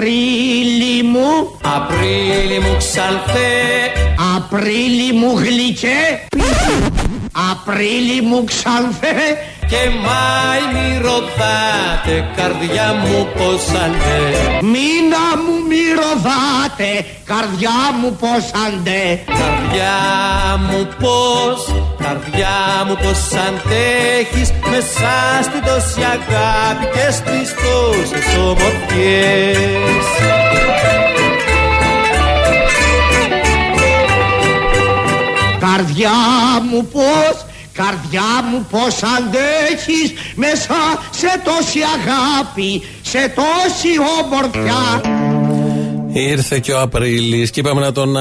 Απρίλη μου ξαλθέ, Απρίλη μου γλυκέ, Απρίλη μου ξαλθέ, και Μάη μη ρωτάτε, καρδιά μου πως αντέ. Μήνα μου μη ρωτάτε, καρδιά μου πως αντέ. Καρδιά μου πως, καρδιά μου πως αντέχεις μέσα στην τόση αγάπη και στις τόσες ομορφιές. Καρδιά μου πως, καρδιά μου πως αντέχεις μέσα σε τόση αγάπη, σε τόση ομορφιά. Ήρθε και ο Απρίλης και είπαμε να τον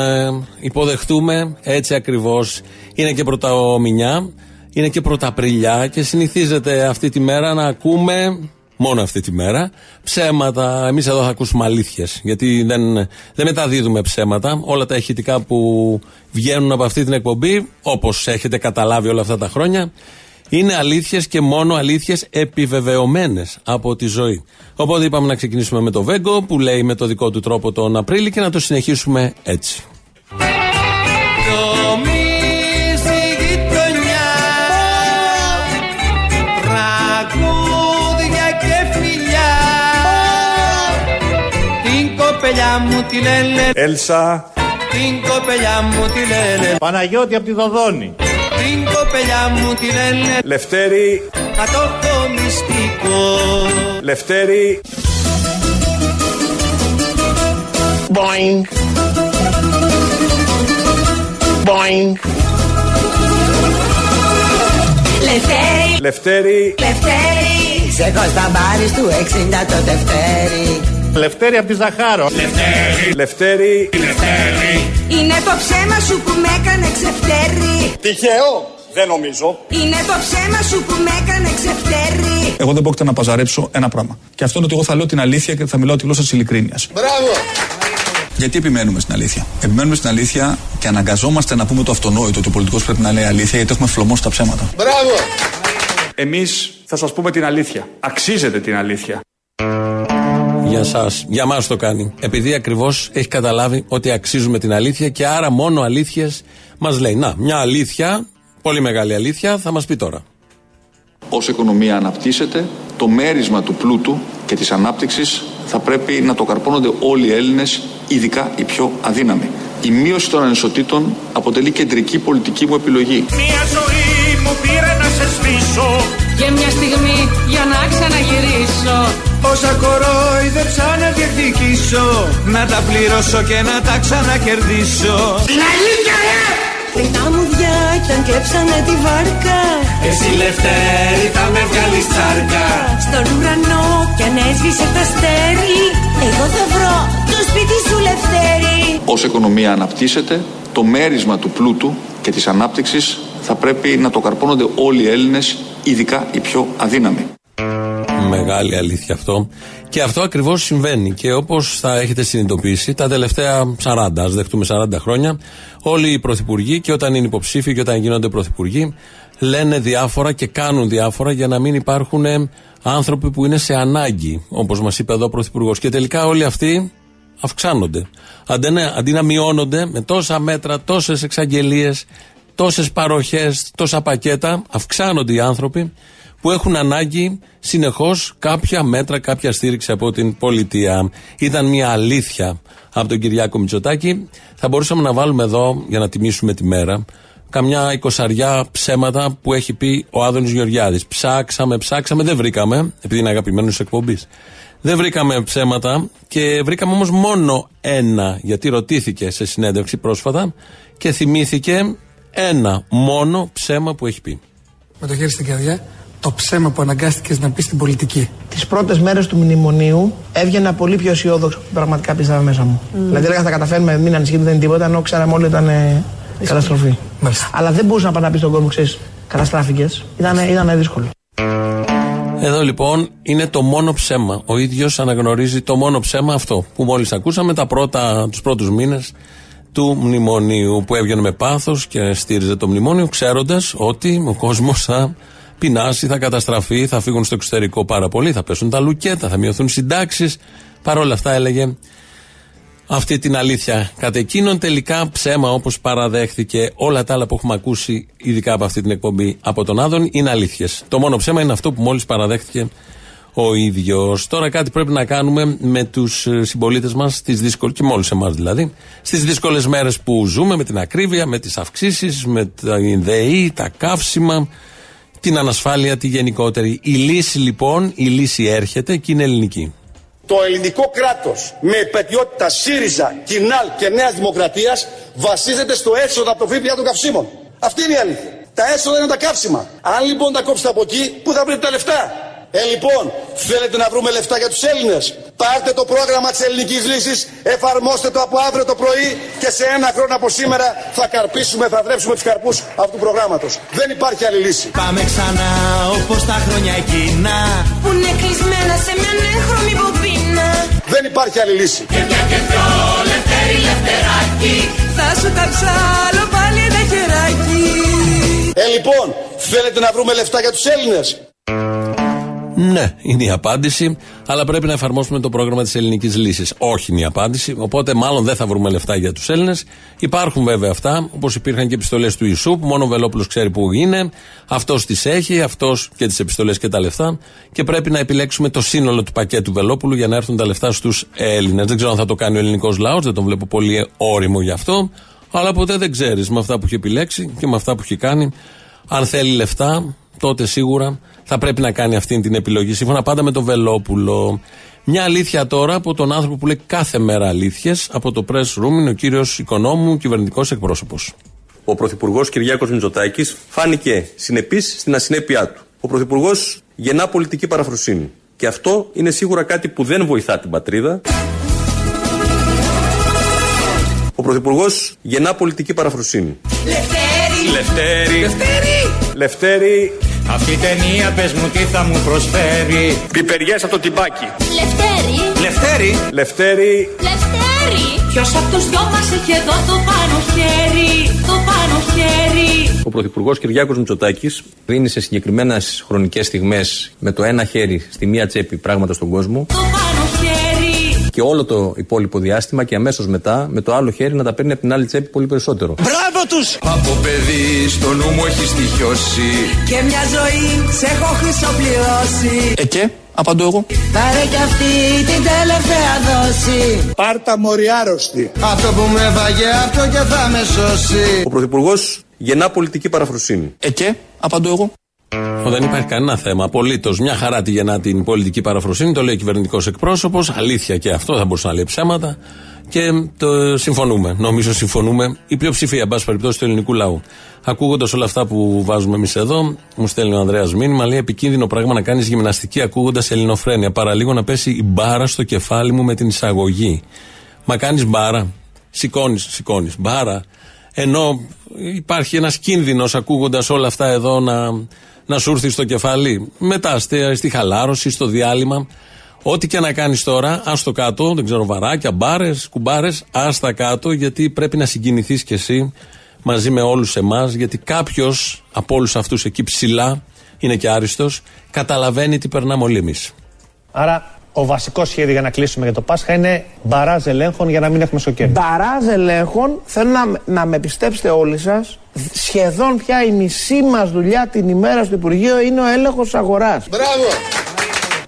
υποδεχτούμε έτσι ακριβώς. Είναι και πρωταομηνιά, είναι και πρωταπριλιά και συνηθίζεται αυτή τη μέρα να ακούμε, μόνο αυτή τη μέρα, ψέματα. Εμείς εδώ θα ακούσουμε αλήθειες, γιατί δεν μεταδίδουμε ψέματα. Όλα τα ηχητικά που βγαίνουν από αυτή την εκπομπή, όπως έχετε καταλάβει όλα αυτά τα χρόνια, είναι αλήθειες και μόνο αλήθειες επιβεβαιωμένες από τη ζωή. Οπότε είπαμε να ξεκινήσουμε με το Βέγκο, που λέει με το δικό του τρόπο τον Απρίλη, και να το συνεχίσουμε έτσι. Έλσα, την κοπελιά μου τη λένε Παναγιώτη από τη Δοδόνη. Την κοπελιά μου τη λένε Λευτέρη, κατόχο μυστικό. Λευτέρη, μποινγκ, μποινγκ. Λευτέρη, Λευτέρη, Λευτέρη, σε κοσταμπάρις του 60 το Δευτέρη. Λευτέρη από τη Ζαχάρω. Λευτέρη, Λευτέρη, Λευτέρη, είναι το ψέμα σου που με έκανε ξεφτέρι. Τυχαίο, δεν νομίζω. Είναι το ψέμα σου που με έκανε ξεφτέρι. Εγώ δεν πρόκειται να παζαρέψω ένα πράγμα. Και αυτό είναι ότι εγώ θα λέω την αλήθεια και θα μιλάω τη γλώσσα της ειλικρίνειας. Μπράβο! Γιατί επιμένουμε στην αλήθεια? Επιμένουμε στην αλήθεια και αναγκαζόμαστε να πούμε το αυτονόητο, ότι ο πολιτικός πρέπει να λέει αλήθεια, γιατί έχουμε φλωμώσει τα ψέματα. Μπράβο! Εμείς θα σας πούμε την αλήθεια. Αξίζεται την αλήθεια. Για σας, για μας το κάνει. Επειδή ακριβώς έχει καταλάβει ότι αξίζουμε την αλήθεια και άρα μόνο αλήθειες μας λέει. Να, μια αλήθεια, πολύ μεγάλη αλήθεια, θα μας πει τώρα. Ως οικονομία αναπτύσσεται, το μέρισμα του πλούτου και της ανάπτυξης θα πρέπει να το καρπώνονται όλοι οι Έλληνες, ειδικά οι πιο αδύναμοι. Η μείωση των ανισοτήτων αποτελεί κεντρική πολιτική μου επιλογή. Μια ζωή μου πήρε να σε σβήσω και μια στιγμή για να ξαναγυρίσω. Όσα κορόιδεψα να διεκδικήσω, να τα πληρώσω και να τα ξανακερδίσω. Την αλήθεια, ρε! Πεινά μου διά κι αν κλέψανε τη βάρκα, εσύ Λευτέρη θα με βγάλεις τσάρκα. Στον ουρανό κι αν έσβησε τα αστέρι, εγώ θα βρω το σπίτι σου Λευτέρη. Ως οικονομία αναπτύσσεται, το μέρισμα του πλούτου και της ανάπτυξης θα πρέπει να το καρπώνονται όλοι οι Έλληνες, ειδικά οι πιο αδύναμοι. Μεγάλη αλήθεια αυτό. Και αυτό ακριβώς συμβαίνει. Και όπως θα έχετε συνειδητοποιήσει, τα τελευταία 40, ας δεχτούμε 40 χρόνια, όλοι οι πρωθυπουργοί, και όταν είναι υποψήφοι και όταν γίνονται πρωθυπουργοί, λένε διάφορα και κάνουν διάφορα για να μην υπάρχουν άνθρωποι που είναι σε ανάγκη, όπως μας είπε εδώ ο πρωθυπουργός. Και τελικά όλοι αυτοί αυξάνονται. Αντί να μειώνονται με τόσα μέτρα, τόσες εξαγγελίες, τόσες παροχές, τόσα πακέτα, αυξάνονται οι άνθρωποι που έχουν ανάγκη συνεχώς κάποια μέτρα, κάποια στήριξη από την πολιτεία. Ήταν μια αλήθεια από τον Κυριάκο Μητσοτάκη. Θα μπορούσαμε να βάλουμε εδώ, για να τιμήσουμε τη μέρα, καμιά 20 ψέματα που έχει πει ο Άδωνης Γεωργιάδης. Ψάξαμε, δεν βρήκαμε, επειδή είναι αγαπημένος της εκπομπής. Δεν βρήκαμε ψέματα και βρήκαμε όμως μόνο ένα, γιατί ρωτήθηκε σε συνέντευξη πρόσφατα και θυμήθηκε ένα μόνο ψέμα που έχει πει. Με το χέρι στην καρδιά. Το ψέμα που αναγκάστηκες να πεις στην πολιτική. Τις πρώτες μέρες του μνημονίου έβγαινα πολύ πιο αισιόδοξο που πραγματικά πίστευα μέσα μου. Δηλαδή έλεγα θα καταφέρουμε, μην ανησυχείτε, δεν είναι τίποτα, ενώ ξέραμε όλοι ήταν καταστροφή. Μάλιστα. Αλλά δεν μπορούσα να πάω να πει στον κόσμο, ξέρεις, καταστράφηκες. Ήταν δύσκολο. Εδώ λοιπόν είναι το μόνο ψέμα. Ο ίδιος αναγνωρίζει το μόνο ψέμα αυτό που μόλις ακούσαμε τους πρώτους μήνες του μνημονίου, που έβγαινε με πάθος και στήριζε το μνημόνιο, ξέροντας ότι ο κόσμος θα πεινάσει, θα καταστραφεί, θα φύγουν στο εξωτερικό πάρα πολύ, θα πέσουν τα λουκέτα, θα μειωθούν συντάξεις, Παρ' όλα αυτά έλεγε αυτή την αλήθεια κατ' εκείνον, τελικά ψέμα όπως παραδέχθηκε. Όλα τα άλλα που έχουμε ακούσει, ειδικά από αυτή την εκπομπή από τον Άδων, είναι αλήθειες. Το μόνο ψέμα είναι αυτό που μόλις παραδέχθηκε ο ίδιος. Τώρα κάτι πρέπει να κάνουμε με τους συμπολίτες μας, και με όλους εμάς δηλαδή, στις δύσκολες μέρες που ζούμε, με την ακρίβεια, με τις αυξήσεις, με τα ΔΕΗ, τα καύσιμα, την ανασφάλεια, τη γενικότερη. Η λύση λοιπόν, η λύση έρχεται και είναι ελληνική. Το ελληνικό κράτος με επαιτειότητα ΣΥΡΙΖΑ, ΚΙΝΑΛ και Νέα Δημοκρατία βασίζεται στο έξοδο από το ΦΠΑ των καυσίμων. Αυτή είναι η αλήθεια. Τα έξοδα είναι τα καύσιμα. Αν λοιπόν τα κόψετε από εκεί, πού θα βρείτε τα λεφτά? Λοιπόν, θέλετε να βρούμε λεφτά για τους Έλληνες? Πάρτε το πρόγραμμα της ελληνικής λύσης, εφαρμόστε το από αύριο το πρωί και σε ένα χρόνο από σήμερα θα καρπίσουμε, θα δρέψουμε τους καρπούς αυτού του προγράμματος. Δεν υπάρχει άλλη λύση. Πάμε ξανά όπως τα χρόνια εκείνα που είναι κλεισμένα σε μια νέχρωμη μπομπίνα. Δεν υπάρχει άλλη λύση. Και μια και δυο, Λευτέρη, Λευτεράκι, θα σου κάψω άλλο πάλι ένα χεράκι. Λοιπόν, θέλετε να βρούμε λεφτά για τους Έλληνες? Ναι, είναι η απάντηση, αλλά πρέπει να εφαρμόσουμε το πρόγραμμα της ελληνικής λύσης. Όχι είναι η απάντηση, οπότε μάλλον δεν θα βρούμε λεφτά για τους Έλληνες. Υπάρχουν βέβαια αυτά, όπως υπήρχαν και επιστολές του Ιησού, που μόνο ο Βελόπουλος ξέρει που είναι. Αυτός τις έχει, αυτός και τις επιστολές και τα λεφτά. Και πρέπει να επιλέξουμε το σύνολο του πακέτου Βελόπουλου για να έρθουν τα λεφτά στους Έλληνες. Δεν ξέρω αν θα το κάνει ο ελληνικός λαός, δεν τον βλέπω πολύ όριμο γι' αυτό. Αλλά ποτέ δεν ξέρεις με αυτά που έχει επιλέξει και με αυτά που έχει κάνει. Αν θέλει λεφτά, τότε σίγουρα θα πρέπει να κάνει αυτή την επιλογή, σύμφωνα πάντα με τον Βελόπουλο. Μια αλήθεια τώρα από τον άνθρωπο που λέει κάθε μέρα αλήθειες, από το Press Room, είναι ο κύριος Οικονόμου, κυβερνητικός εκπρόσωπος. Ο Πρωθυπουργός Κυριάκος Μητσοτάκης φάνηκε συνεπής στην ασυνέπειά του. Ο Πρωθυπουργός γεννά πολιτική παραφροσύνη. Και αυτό είναι σίγουρα κάτι που δεν βοηθά την πατρίδα. Ο Πρωθυπουργός γεννά πολιτική παραφροσύνη. Λευτέρη, αυτή η ταινία πες μου τι θα μου προσφέρει. Πιπεριές από το τυμπάκι. Λευτέρη, ποιος από τους δυο μας έχει εδώ το πάνω χέρι. Ο Πρωθυπουργός Κυριάκος Μητσοτάκης δίνει σε συγκεκριμένες χρονικές στιγμές με το ένα χέρι στη μία τσέπη πράγματα στον κόσμο, το πάνω χέρι, και όλο το υπόλοιπο διάστημα και αμέσως μετά με το άλλο χέρι να τα παίρνει από την άλλη τσέπη πολύ περισσότερο. Τους. Από παιδί στο νου μου έχεις τυχιώσει και μια ζωή σε έχω χρυσοπληρώσει. Και, απαντώ εγώ, πάρε κι αυτή την τελευταία δόση. Πάρτα μοριάρωστη. Αυτό που με βαγε αυτό και θα με σώσει. Ο Πρωθυπουργός γεννά πολιτική παραφροσύνη. Και, απαντώ εγώ. Δεν υπάρχει κανένα θέμα. Απολύτως. Μια χαρά τη γεννά την πολιτική παραφροσύνη. Το λέει ο κυβερνητικός εκπρόσωπος. Αλήθεια και αυτό, θα μπορούσε να λέει ψέματα. Και το συμφωνούμε. Νομίζω συμφωνούμε. Η πλειοψηφία, εν πάση περιπτώσει, του ελληνικού λαού. Ακούγοντας όλα αυτά που βάζουμε εμείς εδώ, μου στέλνει ο Ανδρέας μήνυμα. Λέει: επικίνδυνο πράγμα να κάνεις γυμναστική ακούγοντας Ελληνοφρένια. Παραλίγο να πέσει η μπάρα στο κεφάλι μου με την εισαγωγή. Μα κάνεις μπάρα. Σηκώνεις. Μπάρα. Ενώ υπάρχει ένας κίνδυνος ακούγοντας όλα αυτά εδώ να σου έρθει στο κεφάλι. Μετά στη χαλάρωση, στο διάλειμμα. Ό,τι και να κάνεις τώρα, ας το κάτω, δεν ξέρω, βαράκια, μπάρες, κουμπάρες, ας τα κάτω, γιατί πρέπει να συγκινηθείς κι εσύ μαζί με όλους εμάς, γιατί κάποιος από όλους αυτούς εκεί ψηλά, είναι και άριστος, καταλαβαίνει τι περνάμε όλοι εμείς. Άρα, ο βασικός σχέδιο για να κλείσουμε για το Πάσχα είναι μπαράζ ελέγχων για να μην έχουμε σοκέρι. Μπαράζ ελέγχων, θέλω να με πιστέψετε όλοι σας, σχεδόν πια η μισή μας δουλειά την ημέρα στο Υπουργείο είναι ο έλεγχος αγοράς. Μπράβο!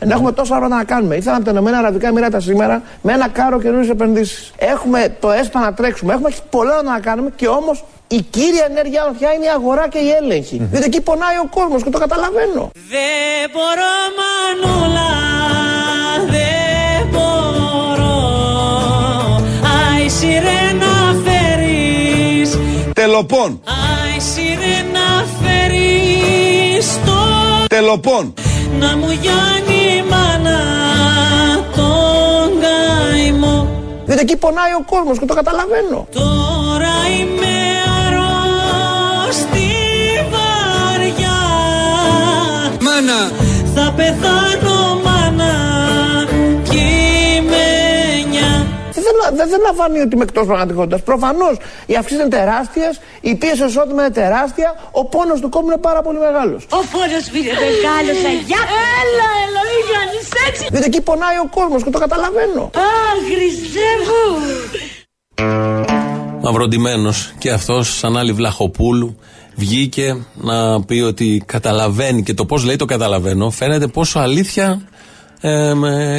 Ενώ έχουμε τόσα πράγματα να κάνουμε. Ήρθαμε από τα Ηνωμένα Αραβικά Εμιράτα σήμερα με ένα κάρο καινούριες επενδύσεις. Έχουμε το ΕΣΠΑ να τρέξουμε, έχουμε πολλά να κάνουμε και όμως η κύρια ενέργειά μας πια είναι η αγορά και η έλεγχη. Mm-hmm. Διότι εκεί πονάει ο κόσμος και το καταλαβαίνω. Δεν μπορώ, Μανούλα, δεν μπορώ. Άι, σιρένα φέρεις. Τελοπών. Άι, σιρένα φέρεις. Τελοπών. Να μου γιάνει μάνα τον καημό. Διότι εκεί πονάει ο κόσμος και το καταλαβαίνω. Τώρα είμαι αρρώστη βαριά. Μάνα. Θα πεθάνω μάνα. Και με νιά. δεν λαμβάνει ότι είμαι εκτός πραγματικότητας. Προφανώς οι αυξήσεις είναι τεράστιες, η πίεση εισόδημα είναι τεράστια, ο πόνος του κόμου είναι πάρα πολύ μεγάλος. Ο πόνος είναι μεγάλος, αγιά! Έλα, Ελοίγια, νησέξι! Διότι εκεί πονάει ο κόσμος και το καταλαβαίνω. Α, Χριστέ μου! Μαυροντημένος και αυτός, σαν άλλη Βλαχοπούλου, βγήκε να πει ότι καταλαβαίνει και το πώς λέει το καταλαβαίνω, φαίνεται πόσο αλήθεια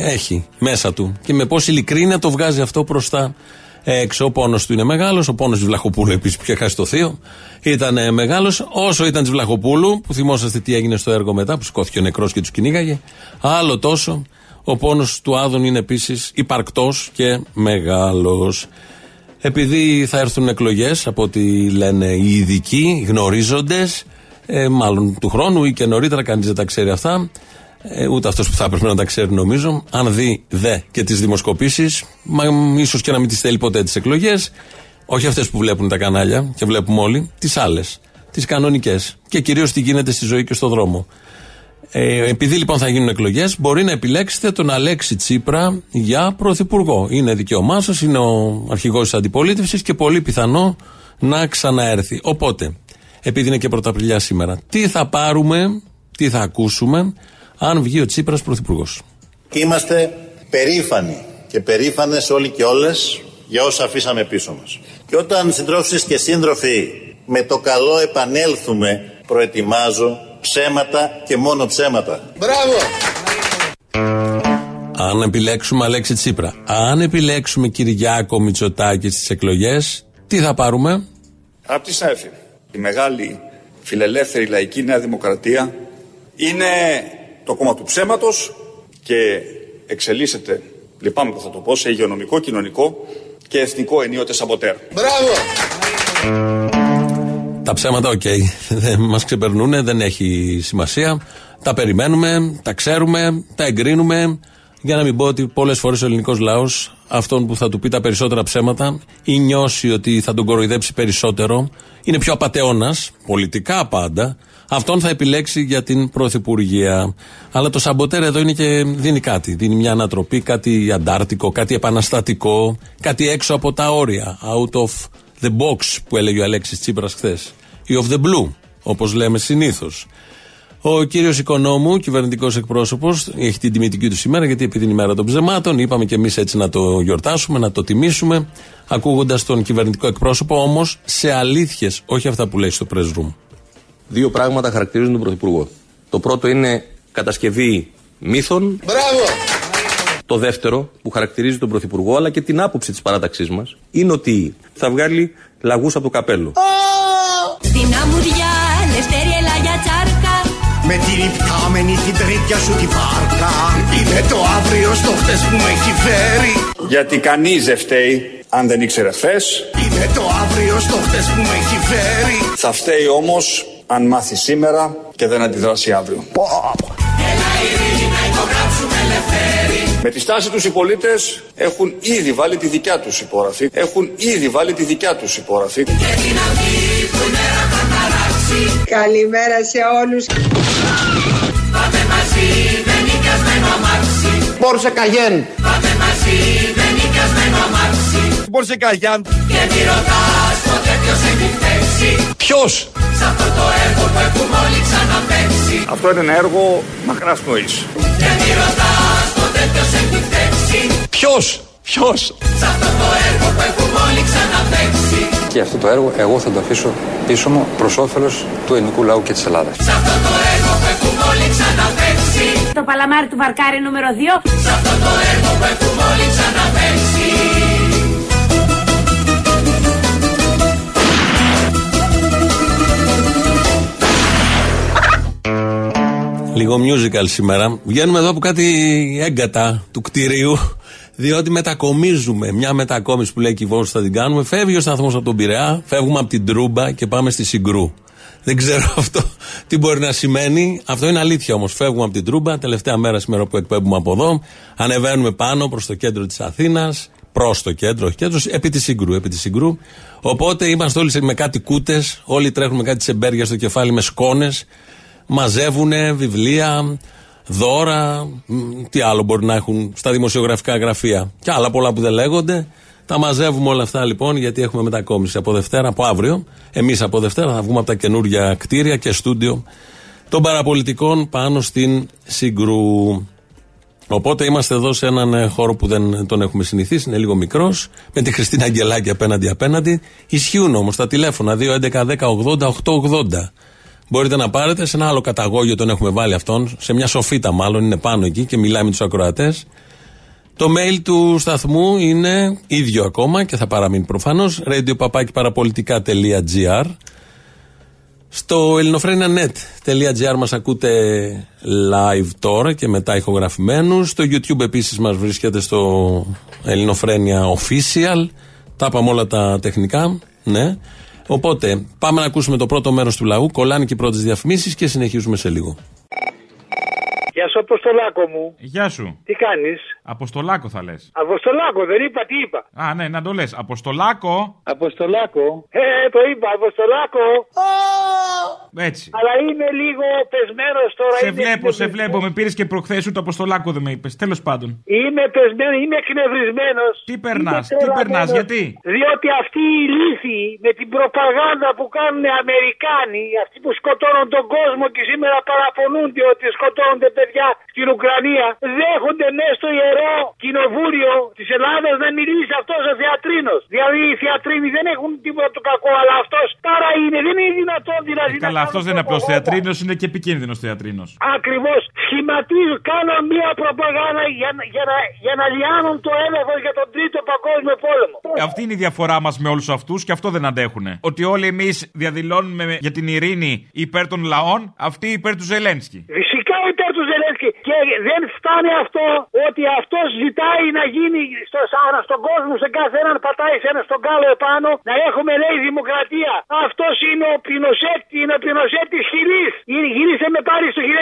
έχει μέσα του και με πόση ειλικρίνεια το βγάζει αυτό προς τα έξω. Ο πόνος του είναι μεγάλος, ο πόνος της Βλαχοπούλου επίσης που είχε χάσει το θείο ήταν μεγάλος, όσο ήταν της Βλαχοπούλου που θυμόσαστε τι έγινε στο έργο μετά που σηκώθηκε ο νεκρός και τους κυνήγαγε, άλλο τόσο ο πόνος του Άδων είναι επίσης υπαρκτός και μεγάλος. Επειδή θα έρθουν εκλογές, από ό,τι λένε οι ειδικοί, οι γνωρίζοντες, μάλλον του χρόνου ή και νωρίτερα, κανείς δεν τα ξέρει αυτά, ούτε αυτός που θα έπρεπε να τα ξέρει νομίζω, αν δει δε και τις δημοσκοπήσεις, ίσως και να μην τις θέλει ποτέ τις εκλογές, όχι αυτές που βλέπουν τα κανάλια και βλέπουμε όλοι, τις άλλες, τις κανονικές και κυρίως τι γίνεται στη ζωή και στο δρόμο. Επειδή λοιπόν θα γίνουν εκλογές, μπορεί να επιλέξετε τον Αλέξη Τσίπρα για πρωθυπουργό. Είναι δικαίωμά σας, είναι ο αρχηγός της αντιπολίτευσης και πολύ πιθανό να ξαναέρθει. Οπότε, επειδή είναι και Πρωταπριλιά σήμερα, τι θα πάρουμε, τι θα ακούσουμε, αν βγει ο Τσίπρας πρωθυπουργός. Είμαστε περήφανοι και περήφανες όλοι και όλες για όσα αφήσαμε πίσω μας. Και όταν συντρόφισσες και σύντροφοι, με το καλό επανέλθουμε, προετοιμάζω ψέματα και μόνο ψέματα. Μπράβο! Αν επιλέξουμε Αλέξη Τσίπρα, αν επιλέξουμε Κυριάκο Μητσοτάκη στις εκλογές, τι θα πάρουμε? Απ' τη ΣΑΕΦΗ. Η μεγάλη φιλελεύθερη λαϊκή Νέα Δημοκρατία είναι το κόμμα του ψέματος και εξελίσσεται, λυπάμαι που θα το πω, σε υγειονομικό, κοινωνικό και εθνικό ενίοτε σαμποτέρ. Μπράβο! Τα ψέματα, οκ, δεν μας ξεπερνούν, δεν έχει σημασία. Τα περιμένουμε, τα ξέρουμε, τα εγκρίνουμε. Για να μην πω ότι πολλές φορές ο ελληνικός λαός, αυτόν που θα του πει τα περισσότερα ψέματα ή νιώσει ότι θα τον κοροϊδέψει περισσότερο, είναι πιο απατεώνας, πολιτικά πάντα, αυτόν θα επιλέξει για την πρωθυπουργία. Αλλά το σαμποτέρ εδώ είναι και δίνει κάτι. Δίνει μια ανατροπή, κάτι αντάρτικο, κάτι επαναστατικό, κάτι έξω από τα όρια, out of the box που έλεγε ο Αλέξης Τσίπρας χθες, ή of the blue, όπως λέμε συνήθως. Ο κύριος Οικονόμου, κυβερνητικός εκπρόσωπος, έχει την τιμητική του σήμερα, γιατί επειδή είναι η μέρα των ψεμάτων, είπαμε και εμείς έτσι να το γιορτάσουμε, να το τιμήσουμε, ακούγοντας τον κυβερνητικό εκπρόσωπο, όμως σε αλήθειες, όχι αυτά που λέει στο press room. Δύο πράγματα χαρακτηρίζουν τον πρωθυπουργό. Το πρώτο είναι κατασκευή μύθων. Μπράβο! Το δεύτερο που χαρακτηρίζει τον πρωθυπουργό αλλά και την άποψη της παράταξής μας είναι ότι θα βγάλει λαγούς από το καπέλο. Στην αμμουδιά, Λευτέρη, έλα για τσάρκα. Με τη ρυπτάμενη την τρίπια σου τη βάρκα. Είναι το αύριο στο χτες που με έχει φέρει. Γιατί κανείς δεν φταίει, αν δεν ήξερε χθες. Είναι το αύριο στο χτες που με έχει φέρει. Θα φταίει όμως αν μάθει σήμερα και δεν αντιδράσει αύριο. Έλα ειρήνη να υπογράψουμε Λευτέρη. Με τη στάση τους οι πολίτες έχουν ήδη βάλει τη δικιά τους υπογραφή. Και την αυγή που η μέρα θα παράξει. Καλημέρα σε όλους. Πάμε μαζί με νοικιασμένο αμάξι. Πόρσε Καγιέν. Πάμε μαζί με νοικιασμένο αμάξι. Πόρσε Καγιάν. Και μη ρωτάς ποτέ ποιος έχει φταίξει. Ποιος? Σ' αυτό το έργο που έχουμε όλοι ξαναπαίξει. Αυτό είναι ένα έργο μακράς νοής. Και μη ρωτάς ποτέ ποιος έχει φταίξει. Ποιος? Ποιος? Σ' αυτό το έργο που έχουμε όλοι ξαναπαίξει. Και αυτό το έργο εγώ θα το αφήσω πίσω μου προς όφελος του ελληνικού λαού και της Ελλάδας. Σ' αυτό το έργο που έχουμε όλοι ξαναπαίξει. Το παλαμάρι του Βαρκάρη νούμερο 2. Σ' αυτό το έργο που έχουμε όλοι ξαναπαίξει. Λίγο musical σήμερα. Βγαίνουμε εδώ από κάτι έγκατα του κτηρίου, διότι μετακομίζουμε. Μια μετακόμιση που λέει και η Βόλος θα την κάνουμε. Φεύγει ο σταθμός από τον Πειραιά, φεύγουμε από την Τρούμπα και πάμε στη Συγκρού. Δεν ξέρω αυτό τι μπορεί να σημαίνει. Αυτό είναι αλήθεια όμως. Φεύγουμε από την Τρούμπα, τελευταία μέρα σήμερα που εκπέμπουμε από εδώ. Ανεβαίνουμε πάνω προς το κέντρο της Αθήνας. Προς το κέντρο, όχι κέντρο, επί τη Συγκρού. Οπότε είμαστε όλοι με κάτι κούτες, όλοι τρέχουν με κάτι σεμπέρια στο κεφάλι, με σκόνες. Μαζεύουνε βιβλία, δώρα, τι άλλο μπορεί να έχουν στα δημοσιογραφικά γραφεία και άλλα πολλά που δεν λέγονται. Τα μαζεύουμε όλα αυτά λοιπόν, γιατί έχουμε μετακόμιση από Δευτέρα, από αύριο. Εμείς από Δευτέρα θα βγούμε από τα καινούργια κτίρια και στούντιο των παραπολιτικών πάνω στην Συγκρού. Οπότε είμαστε εδώ σε έναν χώρο που δεν τον έχουμε συνηθίσει, είναι λίγο μικρός, με τη Χριστίνα Αγγελάκη απέναντι. Ισχύουν όμως τα τηλέφωνα 2-11-10-80-880. Μπορείτε να πάρετε, σε ένα άλλο καταγώγιο τον έχουμε βάλει αυτόν, σε μια σοφίτα μάλλον, είναι πάνω εκεί και μιλάμε με τους ακροατές. Το mail του σταθμού είναι ίδιο ακόμα και θα παραμείνει προφανώς, radio@parapolitica.gr. Στο ελληνοφρένια.net.gr μας ακούτε live τώρα και μετά ηχογραφημένους. Στο YouTube επίσης μας βρίσκεται στο Ελληνοφρένια Official. Τα είπαμε όλα τα τεχνικά, ναι. Οπότε πάμε να ακούσουμε το πρώτο μέρος του λαού. Κολλάνε και οι πρώτες διαφημίσεις και συνεχίζουμε σε λίγο. Γεια σου, Αποστολάκο μου. Γεια σου. Τι κάνεις? Αποστολάκο θα λες. Αποστολάκο, δεν είπα τι είπα. Α, ναι, να το λες. Αποστολάκο. Αποστολάκο. Το είπα, Αποστολάκο. Έτσι. Αλλά είμαι λίγο πεσμένος τώρα. Σε βλέπω. Με πήρες και προχθές, ούτε Αποστολάκο δεν με είπες. Τέλος πάντων. Είμαι πεσμένος, είμαι εκνευρισμένος. Τι περνάς, γιατί? Διότι αυτοί οι λύθοι με την προπαγάνδα που κάνουν οι Αμερικάνοι, αυτοί που σκοτώνουν τον κόσμο και σήμερα παραπονούνται ότι σκοτώνονται παιδιά στην Ουκρανία, δέχονται μέσα στο Ιερό Κοινοβούλιο της Ελλάδας να μιλήσει αυτός ο θεατρίνος. Δηλαδή οι θεατρίνοι δεν έχουν τίποτα του κακό, αλλά αυτός παρά είναι, δεν είναι δυνατόν δηλαδή. Καλά, αυτός δεν είναι απλός θεατρίνος, είναι και επικίνδυνος θεατρίνος. Ακριβώς. Σχηματίζουν, κάνουν μια προπαγάνδα για να λιάνουν το έλεγχο για τον Τρίτο Παγκόσμιο Πόλεμο. Αυτή είναι η διαφορά μας με όλους αυτούς και αυτό δεν αντέχουνε. Ότι όλοι εμείς διαδηλώνουμε για την ειρήνη υπέρ των λαών, αυτοί υπέρ του Ζελένσκι. Φυσικά υπέρ του Ζελένσκι. Και δεν φτάνει αυτό, ότι αυτός ζητάει να γίνει στον κόσμο, σε κάθε έναν πατάει σε έναν στον κάλο επάνω, να έχουμε λέει δημοκρατία. Αυτός είναι ο Πινοσέτη, είναι ο Πινοσέτη της χιλής. Γύρισε με πάλι στο 1970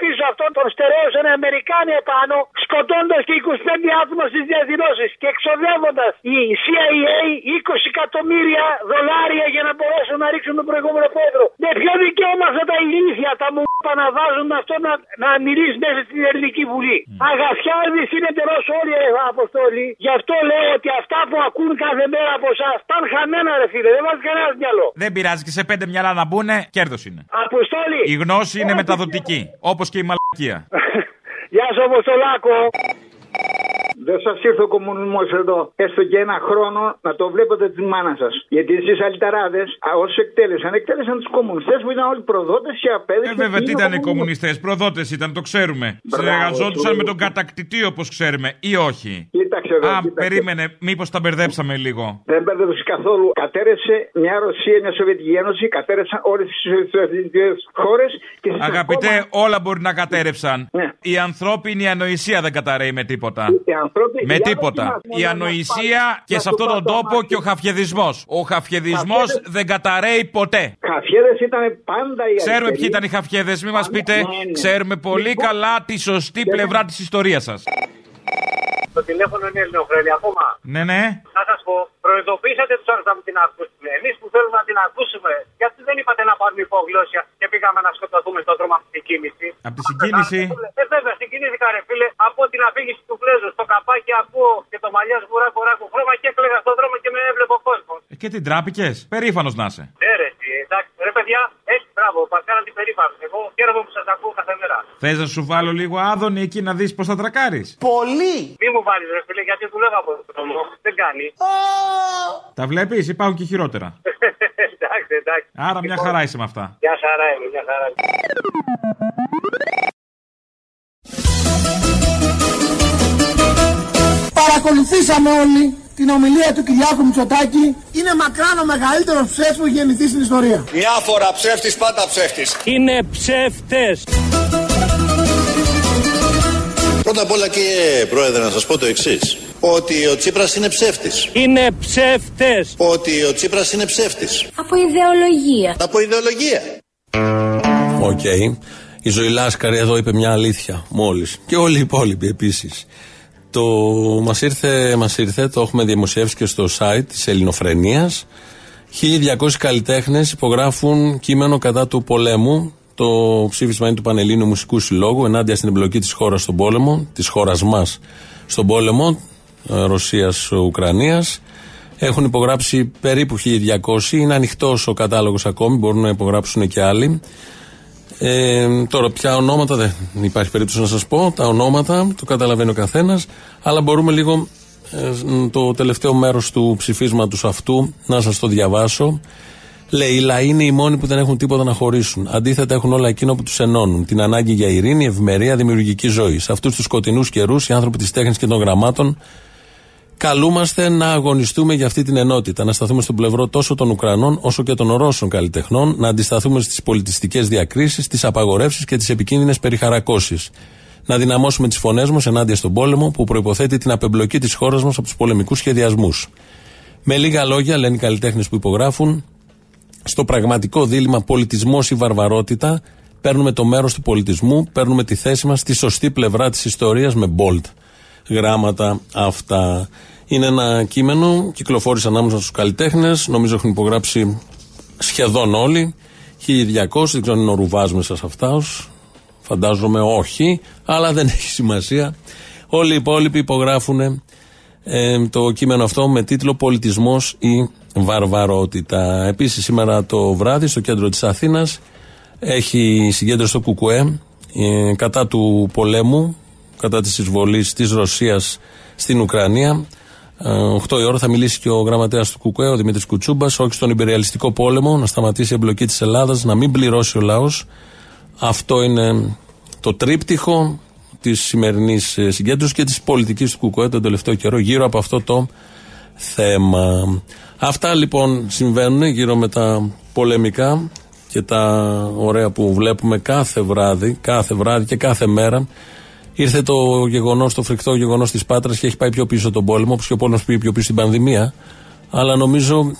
πίσω, αυτόν τον στερέωσαν οι Αμερικάνοι επάνω, σκοτώντας και 25 άτομα στις διαδηλώσεις και εξοδεύοντας η CIA $20 εκατομμύρια για να μπορέσουν να ρίξουν τον προηγούμενο πρόεδρο. Με ποιο δικαίωμα αυτά τα ηλίθια τα μου παναβάζουν αυτό να μιλήσει μέσα στην Ελληνική Βουλή. Αγαθιάδης είναι τελώς όλοι Αποστόλοι. Γι' αυτό λέω ότι αυτά που ακούν κάθε μέρα από εσάς πάνε χαμένα ρε φίλε, δεν βάζει κανένα μυαλό. Δεν πειράζει και σε 5 μυαλά να μπουνε, κέρδος είναι. Αποστόλοι. Η γνώση είναι μεταδοτική, όπως και η μαλακία. Γεια σου Αποστολάκο. Δεν σας ήρθε ο κομμουνισμός εδώ, έστω και ένα χρόνο να το βλέπετε τη μάνα σας. Γιατί εσείς αλυταράδες, όσους εκτέλεσαν τους κομμουνιστές που ήταν όλοι προδότες και απέδειξαν. Βέβαια, τι ήταν οι κομμουνιστές, προδότες ήταν, το ξέρουμε. Συνεργαζόντουσαν με τον κατακτητή, όπως ξέρουμε, ή όχι. Κοίταξε, βέβαια. Περίμενε, μήπως τα μπερδέψαμε λίγο. Δεν μπερδέψαμε καθόλου. Κατέρευσε μια Ρωσία, μια Σοβιετική Ένωση, κατέρευσαν όλες τις χώρες και στις. Αγαπητέ, ακόμα... όλα μπορεί να κατέρευσαν. Ναι. Η ανθρώπινη ανοησία δεν καταραίει με τίποτα. Με τίποτα. Η ανοησία και σε αυτόν τον τόπο και ο χαφιεδισμός. Ο χαφιεδισμός δεν καταραίει ποτέ. Χαφιέδες ήταν πάντα οι. Ξέρουμε ποιοι ήταν οι χαφιέδες, μην μας πείτε. Ξέρουμε πολύ καλά τη σωστή πλευρά της ιστορίας σας. Το τηλέφωνο είναι Ελληνοφρένια ακόμα. Ναι, ναι. Να σας πω, προειδοποίησατε τους άλλους να μην την ακούσουμε. Εμείς που θέλουμε να την ακούσουμε, γιατί δεν είπατε να πάρουμε υπογλώσια και πήγαμε να σκοτωθούμε στον δρόμο από την συγκίνηση. Από τη συγκίνηση. Βέβαια, συγκινήθηκα, ρε φίλε, από την αφήγηση του Πλέζου στο καπάκι ακούω και το μαλλιά σγουράκου ράκου χρώμα και έκλαιγα στον δρόμο και με έβλεπε ο κόσμος. Και την τράπηκες. Περήφανος να είσαι. Εντάξει, ρε παιδιά, έτσι μπράβο, παρκάρα την περήφανο. Εγώ χαίρομαι που σας ακούω κάθε μέρα. Θες να σου βάλω λίγο Άδωνη εκεί να δεις πώς θα τρακάρεις? Πολύ! Μη μου βάλεις ρε φίλε, γιατί δουλεύω από το δρόμο. Δεν κάνει. Τα βλέπεις, υπάρχουν και χειρότερα. Εντάξει, εντάξει. Άρα μια χαρά είσαι με αυτά. Μια χαρά είμαι, μια χαρά. Παρακολουθήσαμε όλοι την ομιλία του Κυριάκου Μητσοτάκη. Είναι μακράν ο μεγαλύτερος ψεύτης που έχει γεννηθεί στην ιστορία. Μια φορά ψεύτης, πάντα ψεύτης. Είναι ψεύτες. Πρώτα απ' όλα κύριε Πρόεδρε να σας πω το εξής. Ότι ο Τσίπρας είναι ψεύτης. Είναι ψεύτες. Ότι ο Τσίπρας είναι ψεύτης. Από ιδεολογία. Από ιδεολογία. Οκ. Η Ζωή Λάσκαρη εδώ είπε μια αλήθεια μόλις. Και όλοι οι υπόλοιποι επίσης. Το μας ήρθε, το έχουμε δημοσιεύσει και στο site της Ελληνοφρενίας. 1.200 καλλιτέχνες υπογράφουν κείμενο κατά του πολέμου. Το ψήφισμα είναι του Πανελλήνιου Μουσικού Συλλόγου ενάντια στην εμπλοκή της χώρας στον πόλεμο, της χώρας μας στον πόλεμο, Ρωσίας-Ουκρανίας. Έχουν υπογράψει περίπου 1.200. Είναι ανοιχτός ο κατάλογος ακόμη, μπορούν να υπογράψουν και άλλοι. Τώρα ποια ονόματα δεν υπάρχει περίπτωση να σας πω. Τα ονόματα το καταλαβαίνει ο καθένας. Αλλά μπορούμε λίγο το τελευταίο μέρος του ψηφίσματος αυτού να σας το διαβάσω. Λέει: οι λαοί είναι οι μόνοι που δεν έχουν τίποτα να χωρίσουν. Αντίθετα, έχουν όλα εκείνο που τους ενώνουν. Την ανάγκη για ειρήνη, ευμερία, δημιουργική ζωή. Σε αυτούς τους σκοτεινούς καιρούς, οι άνθρωποι της τέχνης και των γραμμάτων, καλούμαστε να αγωνιστούμε για αυτή την ενότητα. Να σταθούμε στον πλευρό τόσο των Ουκρανών όσο και των Ρώσων καλλιτεχνών. Να αντισταθούμε στις πολιτιστικές διακρίσεις, τις απαγορεύσεις και τις επικίνδυνες περιχαρακώσεις. Να δυναμώσουμε τις φωνές μας ενάντια στον πόλεμο που προϋποθέτει την απεμπλοκή της χώρας μας από τους πολεμικούς σχεδιασμούς. Με λίγα λόγια, λένε οι καλλιτέχνες που υπογράφουν, στο πραγματικό δίλημμα πολιτισμός ή βαρβαρότητα, παίρνουμε το μέρος του πολιτισμού, παίρνουμε τη θέση μας στη σωστή πλευρά της ιστορίας με bold γράμματα αυτά. Είναι ένα κείμενο, κυκλοφόρησε ανάμεσα στους καλλιτέχνες, νομίζω έχουν υπογράψει σχεδόν όλοι, 1.200, δεν ξέρω αν είναι ο Ρουβάς μέσα σε αυτά, φαντάζομαι όχι, αλλά δεν έχει σημασία. Όλοι οι υπόλοιποι υπογράφουν το κείμενο αυτό με τίτλο «Πολιτισμός ή βαρβαρότητα». Επίσης σήμερα το βράδυ στο κέντρο της Αθήνας έχει συγκέντρωση στο ΚΚΕ κατά του πολέμου, κατά της εισβολής της Ρωσίας στην Ουκρανία. 8 η ώρα θα μιλήσει και ο γραμματέας του ΚΚΕ, ο Δημήτρης Κουτσούμπας, όχι στον υπεριαλιστικό πόλεμο, να σταματήσει η εμπλοκή της Ελλάδας, να μην πληρώσει ο λαός. Αυτό είναι το τρίπτυχο της σημερινής συγκέντρωσης και της πολιτικής του ΚΚΕ τον τελευταίο καιρό γύρω από αυτό το θέμα. Αυτά λοιπόν συμβαίνουν γύρω με τα πολεμικά και τα ωραία που βλέπουμε κάθε βράδυ και κάθε μέρα. Ήρθε το γεγονός, το φρικτό γεγονός της Πάτρας και έχει πάει πιο πίσω τον πόλεμο, όπως και ο πόλεμος πήγε πιο πίσω την πανδημία. Αλλά νομίζω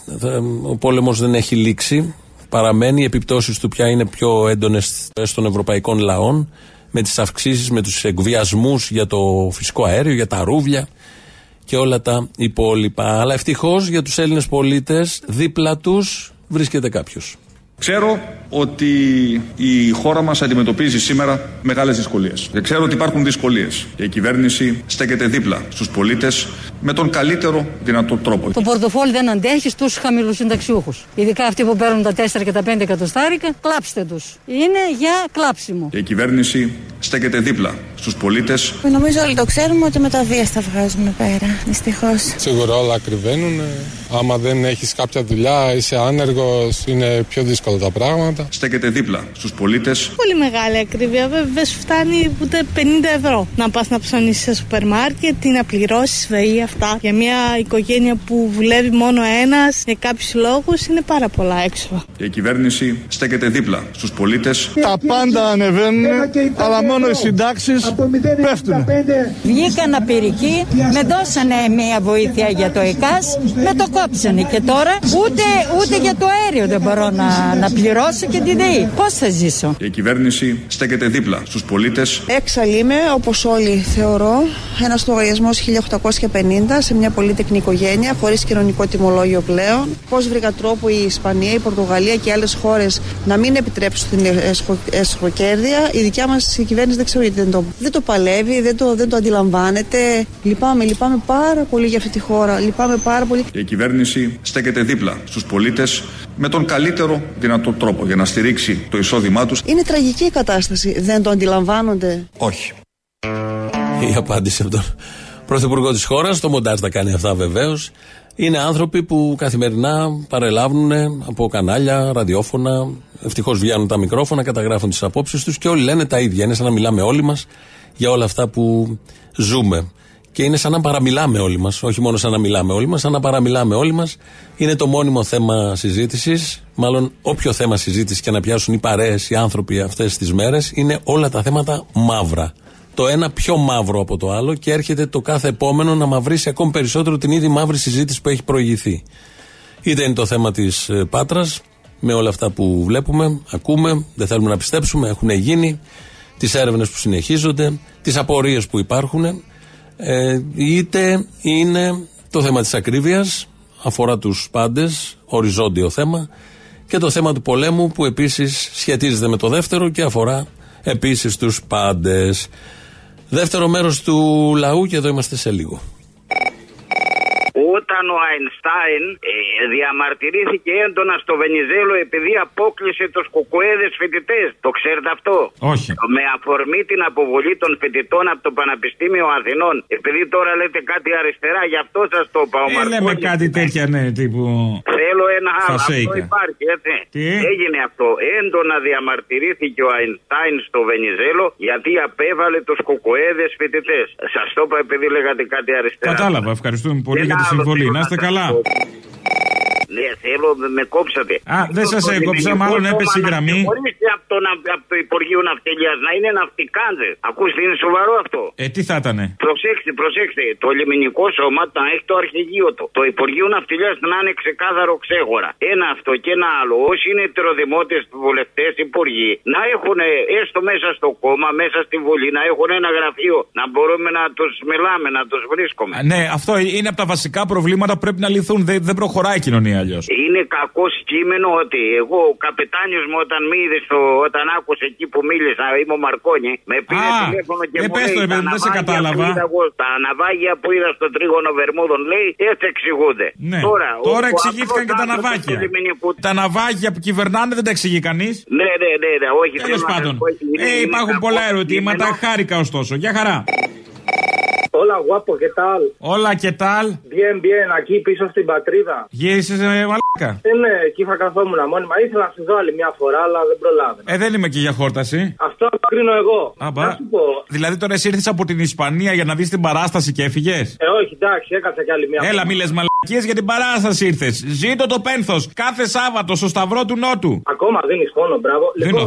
ο πόλεμος δεν έχει λήξει. Παραμένει, οι επιπτώσεις του πια είναι πιο έντονες των ευρωπαϊκών λαών, με τις αυξήσεις, με τους εκβιασμούς για το φυσικό αέριο, για τα ρούβλια και όλα τα υπόλοιπα. Αλλά ευτυχώς για τους Έλληνες πολίτες, δίπλα τους βρίσκεται κάποιος. Ξέρω ότι η χώρα μας αντιμετωπίζει σήμερα μεγάλες δυσκολίες. Και ξέρω ότι υπάρχουν δυσκολίες. Και η κυβέρνηση στέκεται δίπλα στους πολίτες με τον καλύτερο δυνατό τρόπο. Το πορτοφόλι δεν αντέχει στους χαμηλούς συνταξιούχους. Ειδικά αυτοί που παίρνουν τα 4 και τα 5 εκατοστάρικα, κλάψτε τους. Είναι για κλάψιμο. Και η κυβέρνηση στέκεται δίπλα στους πολίτες. Νομίζω όλοι το ξέρουμε ότι με τα βίας τα βγάζουμε πέρα, δυστυχώς. Σίγουρα όλα ακριβένουν. Άμα δεν έχεις κάποια δουλειά, είσαι άνεργος, είναι πιο δύσκολα τα πράγματα. Στέκεται δίπλα στους πολίτες. Πολύ μεγάλη ακρίβεια, βέβαια σου φτάνει ούτε 50 ευρώ. Να πας να ψωνίσεις σε σούπερ μάρκετ, να πληρώσεις ΦΕΗ, αυτά. Για μια οικογένεια που δουλεύει μόνο ένας, για κάποιους λόγους, είναι πάρα πολλά έξοδα. Η κυβέρνηση στέκεται δίπλα στους πολίτες. Τα πάντα ανεβαίνουν, αλλά μόνο οι συντάξεις. Βγήκαν απειρικοί, με δώσανε μια βοήθεια για το ΕΚΑΣ, με το κόψανε και τώρα ούτε για το αέριο δεν μπορώ να πληρώσω και τη ΔΕΗ. Πώς θα ζήσω? Η κυβέρνηση στέκεται δίπλα στους πολίτες. Έξαλλη είμαι, όπως όλοι θεωρώ, ένας λογαριασμός 1.850 σε μια πολύτεκνη οικογένεια, χωρίς κοινωνικό τιμολόγιο πλέον. Πώς βρήκα τρόπο η Ισπανία, η Πορτογαλία και άλλες χώρες να μην επιτρέψουν την εσχροκέρδεια. Η δικιά μας η κυβέρνηση δεν ξέρω γιατί δεν το παλεύει, δεν το αντιλαμβάνεται. Λυπάμαι πάρα πολύ για αυτή τη χώρα. Λυπάμαι πάρα πολύ. Η κυβέρνηση στέκεται δίπλα στους πολίτες με τον καλύτερο δυνατό τρόπο για να στηρίξει το εισόδημά τους. Είναι τραγική η κατάσταση. Δεν το αντιλαμβάνονται. Όχι. Η απάντηση από τον πρωθυπουργό της χώρας, το μοντάζ τα κάνει αυτά βεβαίως. Είναι άνθρωποι που καθημερινά παρελάβουν από κανάλια, ραδιόφωνα. Ευτυχώς βγαίνουν τα μικρόφωνα, καταγράφουν τις απόψεις τους και όλοι λένε τα ίδια. Είναι σαν να μιλάμε όλοι μας για όλα αυτά που ζούμε. Και είναι σαν να παραμιλάμε όλοι μας. Όχι μόνο σαν να μιλάμε όλοι μας, σαν να παραμιλάμε όλοι μας. Είναι το μόνιμο θέμα συζήτησης. Μάλλον, όποιο θέμα συζήτησης και να πιάσουν οι παρέες, οι άνθρωποι αυτές τις μέρες, είναι όλα τα θέματα μαύρα. Το ένα πιο μαύρο από το άλλο και έρχεται το κάθε επόμενο να μαυρίσει ακόμη περισσότερο την ήδη μαύρη συζήτηση που έχει προηγηθεί. Είτε είναι το θέμα της Πάτρας, με όλα αυτά που βλέπουμε, ακούμε, δεν θέλουμε να πιστέψουμε, έχουν γίνει, τις έρευνες που συνεχίζονται, τις απορίες που υπάρχουν, είτε είναι το θέμα της ακρίβειας, αφορά τους πάντες, οριζόντιο θέμα, και το θέμα του πολέμου που επίσης σχετίζεται με το δεύτερο και αφορά επίσης τους πάντες. Δεύτερο μέρος του λαού και εδώ είμαστε σε λίγο. όταν ο Αϊνστάιν διαμαρτυρήθηκε έντονα στο Βενιζέλο επειδή απόκλεισε τους κουκουέδες φοιτητές. Το ξέρετε αυτό? Όχι. Με αφορμή την αποβολή των φοιτητών από το Πανεπιστήμιο Αθηνών. Επειδή τώρα λέτε κάτι αριστερά, γι' αυτό σας το είπα. Λέμε κάτι τέτοια, ναι, τύπου. Θέλω ένα άλλο. Αυτό υπάρχει, έτσι. Τι? Έγινε αυτό. Έντονα διαμαρτυρήθηκε ο Αϊνστάιν στο Βενιζέλο γιατί απέβαλε τους κουκουέδες φοιτητές. Σας το είπα επειδή λέγατε κάτι αριστερά. Κατάλαβα. Ευχαριστούμε πολύ για τη συμβολή. Να είστε καλά. Ναι, θέλω, με κόψατε. Α, δεν σας έκοψα, μάλλον έπεσε η γραμμή. Μπορείτε από το Υπουργείο Ναυτιλίας να είναι ναυτικάνδες. Ακούστε, είναι σοβαρό αυτό. Τι θα ήτανε. Προσέξτε, προσέξτε. Το λιμινικό σώμα να έχει το αρχηγείο του. Το Υπουργείο Ναυτιλίας να είναι ξεκάθαρο ξέχωρα. Ένα αυτό και ένα άλλο. Όσοι είναι ετεροδημότες βουλευτές, υπουργοί, να έχουν έστω μέσα στο κόμμα, μέσα στη Βουλή, να έχουν ένα γραφείο. Να μπορούμε να τους μιλάμε, να τους βρίσκουμε. Ναι, αυτό είναι από τα βασικά προβλήματα που πρέπει να λυθούν. Δεν προχωράει η κοινωνία. Είναι κακό κείμενο ότι εγώ, ο καπετάνιος μου, όταν μ' είδε, όταν άκουσε εκεί που μίλησα, είμαι ο Μαρκόνι, με πήρε τηλέφωνο και μου λέει: δεν σε κατάλαβα. Τα ναυάγια που είδα στο τρίγωνο Βερμούδων, λέει, έτσι εξηγούνται. Ναι. Τώρα εξηγήθηκαν και τα ναυάγια. Τα ναυάγια που κυβερνάνε δεν τα εξηγεί κανείς. Ναι, όχι. Τέλος πάντων, υπάρχουν πολλά ερωτήματα. Χάρηκα ωστόσο. Γεια χαρά. Hola, guapo, ¿qué tal? Hola, ¿qué tal? Bien, bien, aquí πίσω στην πατρίδα. Γύρισες μαλάκα. Ναι, εκεί θα καθόμουν μόνιμα. Ήθελα να σε δω άλλη μια φορά, αλλά δεν προλάβαινα. Δεν είμαι και για χόρταση. Αυτό το κρίνω εγώ. Να σου πω. Δηλαδή τώρα εσύ ήρθες από την Ισπανία για να δεις την παράσταση και έφυγες. Όχι, εντάξει, έκατσα κι άλλη μια φορά. Έλα, μη λες μαλακίες για την παράσταση ήρθες. Ζήτω το πένθος κάθε Σάββατο στο Σταυρό του Νότου. Ακόμα δίνεις χρόνο, μπράβο. Δίνω.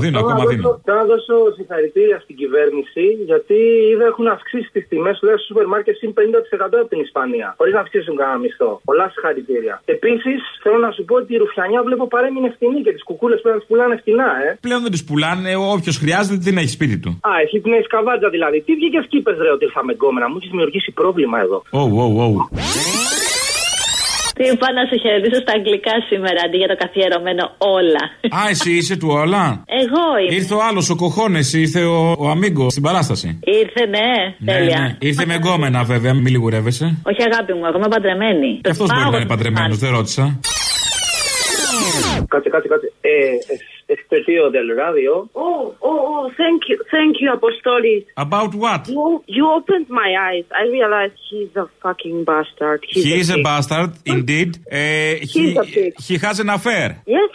Θέλω να δώσω συγχαρητήρια στην κυβέρνηση γιατί είδα έχουν αυξήσει τις τιμές του σούπερ μάρκετ συν 50% από την Ισπανία. Χωρίς να αυξήσουν κανένα μισθό. Πολλά συγχαρητήρια. Επίσης, θέλω να σου πω ότι η ρουφιανιά βλέπω παρέμεινε φτηνή και τις κουκούλες πρέπει να τις πουλάνε φτηνά, Πλέον δεν τις πουλάνε, όποιος χρειάζεται την έχει σπίτι του. Α, εσύ την έχει καβάτζα δηλαδή. Τι βγήκε και είπες, ρε, ότι ήρθαμε γκόμενα. Μου έχει δημιουργήσει πρόβλημα εδώ. Τι είπα να σε χαιρετήσω στα αγγλικά σήμερα αντί για το καθιερωμένο όλα. Α, εσύ είσαι του όλα. Εγώ είμαι. Ήρθε ο άλλος, ο Κοχώνες, ήρθε ο Αμίγκο στην παράσταση. Ήρθε, ναι. Τέλεια. Ναι. Ήρθε με γκόμενα βέβαια, μη λιγουρεύεσαι. Όχι, αγάπη μου, εγώ είμαι παντρεμένη. Και αυτός μπορεί να είναι παντρεμένος, δεν ρώτησα. Κάτσε. Especial del radio. Oh, thank you, Apostolis. About what? You opened my eyes. I realized he's a fucking bastard. He's a bastard, indeed. He has an affair. Yes.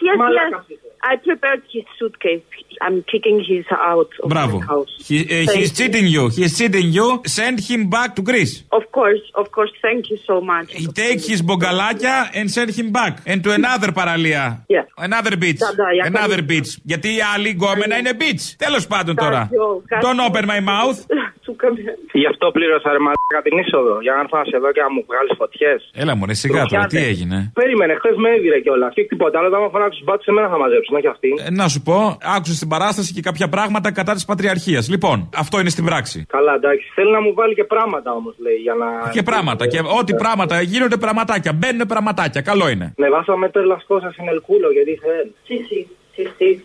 I prepared his suitcase. I'm kicking his out of the house. He's cheating you. Send him back to Greece. Of course. Thank you so much. He take his bogalakia and send him back. And to another παραλία. Yeah. Another beach. Another beach. Γιατί η άλλη γκόμενα είναι beach. Τέλος πάντων τώρα. Don't open my mouth. Γι' αυτό πλήρωσα ρε μαλάκα την είσοδο. Για να έρθω να σε δω και να μου βγάλεις φωτιές. Έλα μωρέ, σιγά τώρα, τι έγινε. Περίμενε, χθες με έδιρε κιόλας. Και τίποτα άλλο, άμα φωνάξεις μπάτους σε μένα θα μαζέψουν, όχι αυτοί. Να σου πω, άκουσα στην παράσταση και κάποια πράγματα κατά της πατριαρχίας. Λοιπόν, αυτό είναι στην πράξη. Καλά, εντάξει. Θέλει να μου βάλει και πράγματα όμως, λέει. Για να... Και πράγματα. Και ό,τι πράγματα γίνονται πραγματάκια. Μπαίνουν πραγματάκια. Καλό είναι. Ναι, βάσαμε τέλος κόσα στην ελκούλο γιατί θέλει.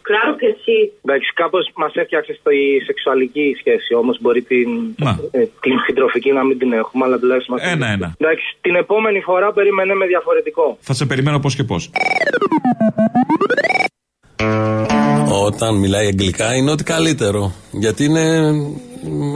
Claro que sí. Εντάξει, κάπως μας έφτιαξε η σεξουαλική σχέση, όμως μπορεί την συντροφική να μην την έχουμε, αλλά τουλάχιστον μας ένα. Εντάξει, την επόμενη φορά περίμενε με διαφορετικό. Θα σε περιμένω πώς και πώς. Όταν μιλάει αγγλικά είναι ό,τι καλύτερο, γιατί είναι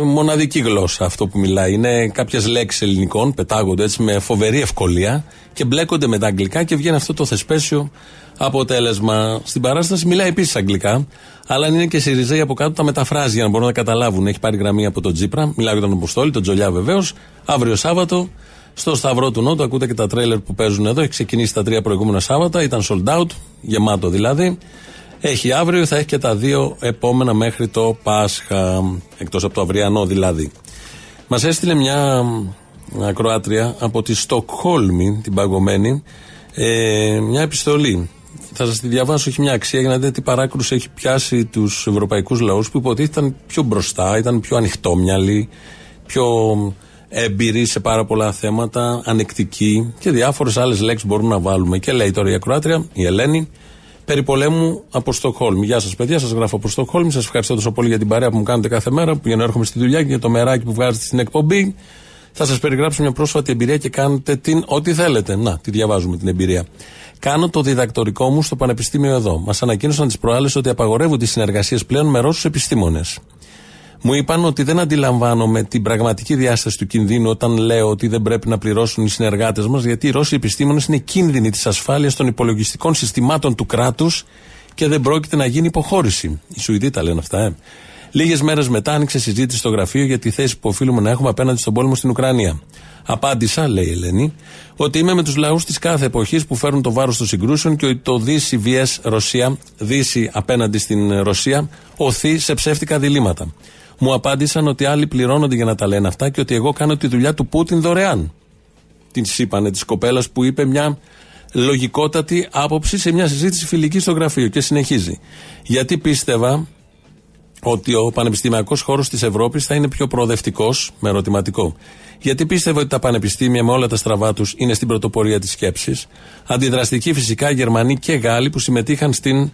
μοναδική γλώσσα αυτό που μιλάει. Είναι κάποιες λέξεις ελληνικών, πετάγονται έτσι με φοβερή ευκολία και μπλέκονται με τα αγγλικά και βγαίνει αυτό το θεσπέσιο αποτέλεσμα. Στην παράσταση μιλάει επίσης αγγλικά, αλλά είναι και Σιριζέοι από κάτω, τα μεταφράζει για να μπορούν να καταλάβουν. Έχει πάρει γραμμή από τον Τσίπρα, μιλάει για τον Αποστόλη, τον Τζολιά βεβαίως. Αύριο Σάββατο στο Σταυρό του Νότου, ακούτε και τα τρέιλερ που παίζουν εδώ. Έχει ξεκινήσει τα 3 προηγούμενα Σάββατα, ήταν sold out, γεμάτο δηλαδή. Έχει αύριο, θα έχει και τα 2 επόμενα μέχρι το Πάσχα, εκτός από το αυριανό δηλαδή. Μας έστειλε μια ακροάτρια από τη Στοκχόλμη, την παγωμένη, μια επιστολή. Θα σας τη διαβάσω, έχει μια αξία για να δείτε τι παράκρουση έχει πιάσει τους ευρωπαϊκούς λαούς που υποτίθεται ήταν πιο μπροστά, ήταν πιο ανοιχτόμυαλοι, πιο έμπειροι σε πάρα πολλά θέματα, ανεκτικοί και διάφορες άλλες λέξεις μπορούμε να βάλουμε. Και λέει τώρα η ακροάτρια, η Ελένη, περί πολέμου από Στοκχόλμη. Γεια σας, παιδιά, σας γράφω από Στοκχόλμη. Σας ευχαριστώ τόσο πολύ για την παρέα που μου κάνετε κάθε μέρα, που για να έρχομαι στη δουλειά και για το μεράκι που βγάζετε στην εκπομπή. Θα σας περιγράψω μια πρόσφατη εμπειρία και κάνετε την ό,τι θέλετε. Να, τη διαβάζουμε την εμπειρία. Κάνω το διδακτορικό μου στο πανεπιστήμιο εδώ. Μας ανακοίνωσαν τις προάλλες ότι απαγορεύονται οι συνεργασίες πλέον με Ρώσους επιστήμονες. Μου είπαν ότι δεν αντιλαμβάνομαι την πραγματική διάσταση του κινδύνου όταν λέω ότι δεν πρέπει να πληρώσουν οι συνεργάτες μας, γιατί οι Ρώσοι επιστήμονες είναι κίνδυνοι της ασφάλειας των υπολογιστικών συστημάτων του κράτους και δεν πρόκειται να γίνει υποχώρηση. Οι Σουηδοί τα λένε αυτά, Λίγες μέρες μετά άνοιξε συζήτηση στο γραφείο για τη θέση που οφείλουμε να έχουμε απέναντι στον πόλεμο στην Ουκρανία. Απάντησα, λέει η Ελένη, ότι είμαι με τους λαούς της κάθε εποχής που φέρουν το βάρος των συγκρούσεων και ότι το Δύση vs Ρωσία, Δύση απέναντι στην Ρωσία, οθεί σε ψεύτικα διλήμματα. Μου απάντησαν ότι άλλοι πληρώνονται για να τα λένε αυτά και ότι εγώ κάνω τη δουλειά του Πούτιν δωρεάν. Την είπανε τη κοπέλα που είπε μια λογικότατη άποψη σε μια συζήτηση φιλική στο γραφείο και συνεχίζει. Γιατί πίστευα ότι ο πανεπιστημιακός χώρος της Ευρώπης θα είναι πιο προοδευτικός, με ερωτηματικό. Γιατί πίστευα ότι τα πανεπιστήμια με όλα τα στραβά τους είναι στην πρωτοπορία της σκέψης. Αντιδραστικοί φυσικά Γερμανοί και Γάλλοι που συμμετείχαν στην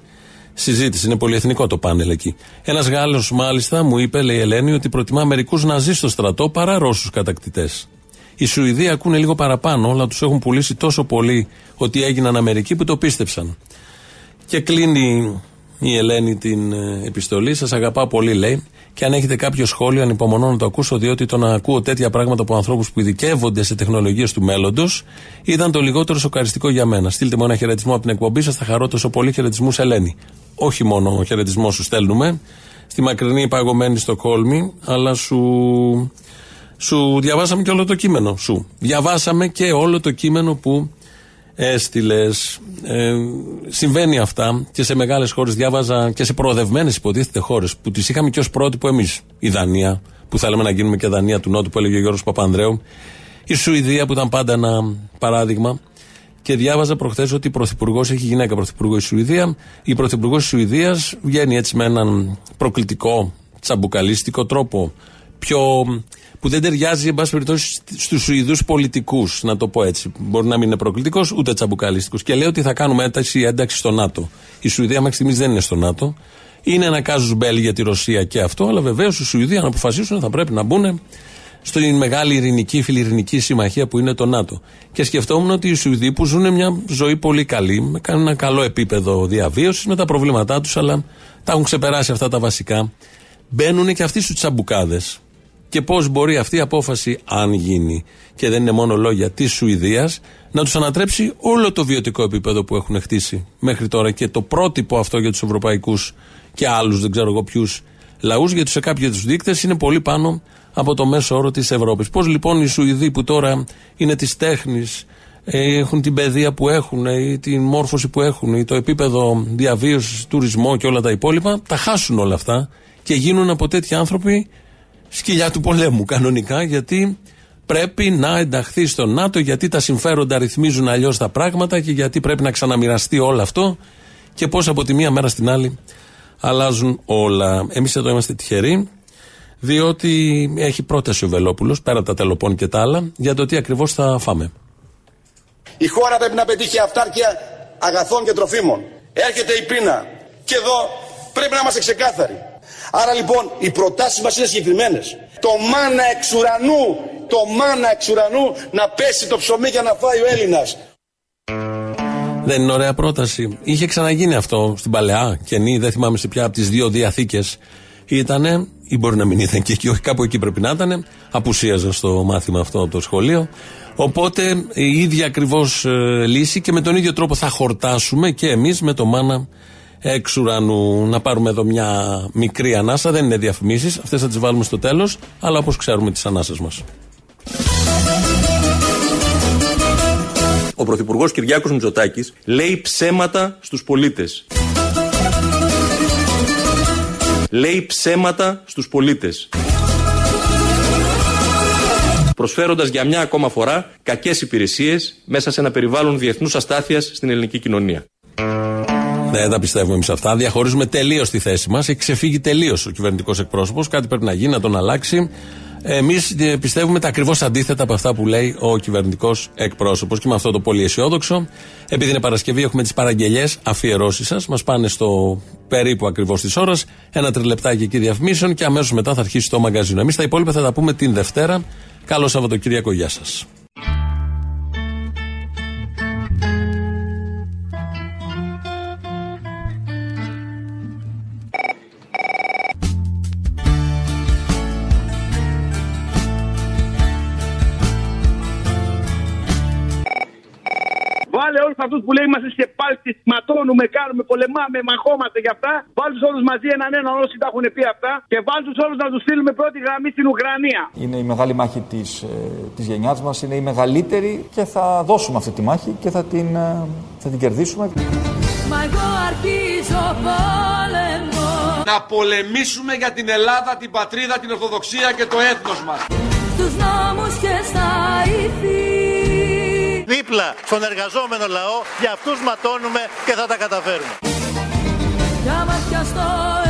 συζήτηση. Είναι πολυεθνικό το πάνελ εκεί. Ένας Γάλλος μάλιστα μου είπε, λέει η Ελένη, ότι προτιμά μερικούς ναζί στο στρατό παρά Ρώσους κατακτητές. Οι Σουηδοί ακούνε λίγο παραπάνω, αλλά τους έχουν πουλήσει τόσο πολύ ότι έγιναν Αμερικοί που το πίστεψαν. Και κλείνει η Ελένη την επιστολή. Σας αγαπά πολύ, λέει, και αν έχετε κάποιο σχόλιο ανυπομονώ να το ακούσω, διότι το να ακούω τέτοια πράγματα από ανθρώπους που ειδικεύονται σε τεχνολογίες του μέλλοντος ήταν το λιγότερο σοκαριστικό για μένα. Στείλτε μου ένα χαιρετισμό από την εκπομπή σας, θα χαρώ τόσο πολύ. Χαιρετισμούς, Ελένη. Όχι μόνο χαιρετισμό σου στέλνουμε στη μακρινή παγωμένη Στοκχόλμη, αλλά σου διαβάσαμε και όλο το κείμενο σου. Διαβάσαμε και όλο το κείμενο που έστειλες. Συμβαίνει αυτά και σε μεγάλες χώρες. Διάβαζα και σε προοδευμένες υποτίθεται χώρες που τις είχαμε και ως πρότυπο εμείς. Η Δανία, που θέλαμε να γίνουμε και Δανία του Νότου, που έλεγε ο Γιώργος Παπανδρέου. Η Σουηδία, που ήταν πάντα ένα παράδειγμα. Και διάβαζα προχθές ότι η πρωθυπουργός, έχει γυναίκα πρωθυπουργό η Σουηδία. Η πρωθυπουργός της Σουηδίας βγαίνει έτσι με έναν προκλητικό, τσαμπουκαλίστικο τρόπο. Πιο, που δεν ταιριάζει, εν πάση περιπτώσει, στους Σουηδούς πολιτικούς, να το πω έτσι. Μπορεί να μην είναι προκλητικός, ούτε τσαμπουκαλίστικος. Και λέει ότι θα κάνουμε ένταξη στο ΝΑΤΟ. Η Σουηδία μέχρι στιγμής δεν είναι στο ΝΑΤΟ. Είναι ένα κάζους μπέλι για τη Ρωσία και αυτό, αλλά βεβαίως οι Σουηδοί, αν αποφασίσουν, θα πρέπει να μπουν στην μεγάλη ειρηνική, φιλιρηνική συμμαχία που είναι το ΝΑΤΟ. Και σκεφτόμουν ότι οι Σουηδοί που ζουν μια ζωή πολύ καλή, με ένα καλό επίπεδο διαβίωσης, με τα προβλήματά τους, αλλά τα έχουν ξεπεράσει αυτά τα βασικά, μπαίνουν και αυτοί στους τσαμπουκάδες. Και πώς μπορεί αυτή η απόφαση, αν γίνει, και δεν είναι μόνο λόγια, της Σουηδίας, να τους ανατρέψει όλο το βιωτικό επίπεδο που έχουν χτίσει μέχρι τώρα και το πρότυπο αυτό για τους ευρωπαϊκούς και άλλους, δεν ξέρω εγώ ποιους λαούς, γιατί σε κάποιους δείκτες είναι πολύ πάνω από το μέσο όρο της Ευρώπης. Πώς λοιπόν οι Σουηδοί που τώρα είναι της τέχνης, έχουν την παιδεία που έχουν, ή την μόρφωση που έχουν, ή το επίπεδο διαβίωσης, τουρισμό και όλα τα υπόλοιπα, τα χάσουν όλα αυτά και γίνουν από τέτοιοι άνθρωποι σκυλιά του πολέμου κανονικά, γιατί πρέπει να ενταχθεί στο ΝΑΤΟ, γιατί τα συμφέροντα ρυθμίζουν αλλιώς τα πράγματα και γιατί πρέπει να ξαναμοιραστεί όλο αυτό και πώς από τη μία μέρα στην άλλη αλλάζουν όλα. Εμείς εδώ είμαστε τυχεροί, διότι έχει πρόταση ο Βελόπουλος, πέρα τα τελοπών και τα άλλα, για το τι ακριβώς θα φάμε. Η χώρα πρέπει να πετύχει αυτάρκεια αγαθών και τροφίμων. Έρχεται η πείνα και εδώ πρέπει να είμαστε ξεκάθαροι. Άρα λοιπόν οι προτάσεις μας είναι συγκεκριμένες. Το μάνα εξ ουρανού, το μάνα εξ ουρανού να πέσει το ψωμί για να φάει ο Έλληνας. Δεν είναι ωραία πρόταση. Είχε ξαναγίνει αυτό στην παλαιά καινή, δεν θυμάμαι σε ποια από τις δύο διαθήκες ήτανε, ή μπορεί να μην ήταν και εκεί, όχι κάπου εκεί πρέπει να ήτανε, απουσίαζα στο μάθημα αυτό από το σχολείο. Οπότε η ίδια ακριβώς λύση και με τον ίδιο τρόπο θα χορτάσουμε και εμείς με το μάνα εξ ουρανού. Να πάρουμε εδώ μια μικρή ανάσα, δεν είναι διαφημίσεις, αυτές θα τις βάλουμε στο τέλος, αλλά όπως ξέρουμε τις ανάσες μας. Ο Πρωθυπουργός Κυριάκος Μητσοτάκης λέει ψέματα στους πολίτες. Λέει ψέματα στους πολίτες, προσφέροντας για μια ακόμα φορά κακές υπηρεσίες μέσα σε ένα περιβάλλον διεθνούς αστάθειας στην ελληνική κοινωνία. Δεν τα πιστεύουμε εμείς αυτά. Διαχωρίζουμε τελείως τη θέση μας. Έχει ξεφύγει τελείως ο κυβερνητικός εκπρόσωπος. Κάτι πρέπει να γίνει, να τον αλλάξει. Εμείς πιστεύουμε τα ακριβώς αντίθετα από αυτά που λέει ο κυβερνητικός εκπρόσωπος. Και με αυτό το πολύ αισιόδοξο, επειδή είναι Παρασκευή, έχουμε τις παραγγελιές, αφιερώσεις σας. Μας πάνε στο περίπου ακριβώς της ώρας. Ένα τριλεπτάκι εκεί διαφημίσεων και αμέσως μετά θα αρχίσει το μαγκαζίνο. Εμείς τα υπόλοιπα θα τα πούμε την Δευτέρα. Καλό Σαββατοκύριακο, γεια σας. Βάλε όλους αυτούς που λέει είμαστε σε πάλτη, ματώνουμε, κάνουμε, πολεμάμε, μαχόμαστε για αυτά. Βάλτε τους όλους μαζί έναν έναν, όσοι τα έχουν πει αυτά. Και βάλτε τους όλους να τους στείλουμε πρώτη γραμμή στην Ουκρανία. Είναι η μεγάλη μάχη της γενιάς μας, είναι η μεγαλύτερη και θα δώσουμε αυτή τη μάχη και θα την κερδίσουμε. Μα εγώ αρχίζω πόλεμο. Να πολεμήσουμε για την Ελλάδα, την πατρίδα, την Ορθοδοξία και το έθνος μας. Στους νόμους και στα ήθη. Δίπλα στον εργαζόμενο λαό, για αυτούς ματώνουμε και θα τα καταφέρουμε. Για μάτια στο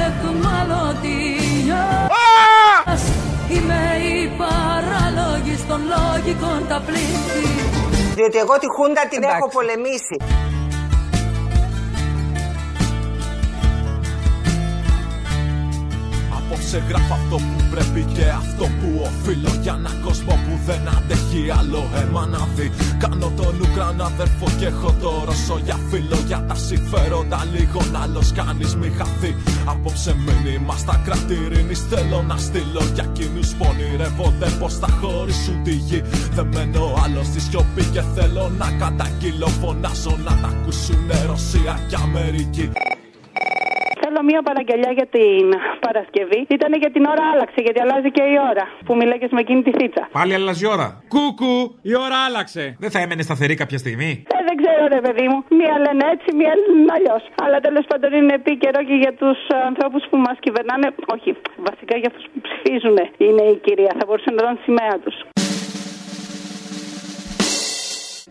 εκμαλωτήριο, είμαι η παραλόγη των λόγικων τα πλήθη. Διότι εγώ τη Χούντα την έχω πολεμήσει. Απόψε γράφω αυτό που πρέπει και αυτό που οφείλω για έναν κόσμο που δεν αντέχει άλλο αίμα να δει. Κάνω τον Ουκρανό αδερφό και έχω το Ρώσο για φίλο. Για τα συμφέροντα λίγων άλλος κανείς μη χαθεί. Απόψε μήνυμα στα κράτη ειρήνης θέλω να στείλω για εκείνους που ονειρεύονται πως θα χωρίσουν τη γη. Δεν μένω άλλο στη σιωπή και θέλω να καταγγείλω. Φωνάζω να τα ακούσουνε Ρωσία και Αμερική. Θέλω μία παραγγελιά για την Παρασκευή. Ήτανε για την ώρα άλλαξε, γιατί αλλάζει και η ώρα που μιλάγες με εκείνη τη θίτσα. Πάλι αλλάζει η ώρα. Κούκου, η ώρα άλλαξε. Δεν θα έμενε σταθερή κάποια στιγμή. Δεν ξέρω, ρε παιδί μου. Μία λένε έτσι, μία λένε αλλιώς. Αλλά τέλος πάντων είναι επίκαιρο και για τους ανθρώπους που μας κυβερνάνε. Όχι, βασικά για αυτούς που ψηφίζουν είναι η κυρία. Θα μπορούσαν να δουν τη σημαία τους.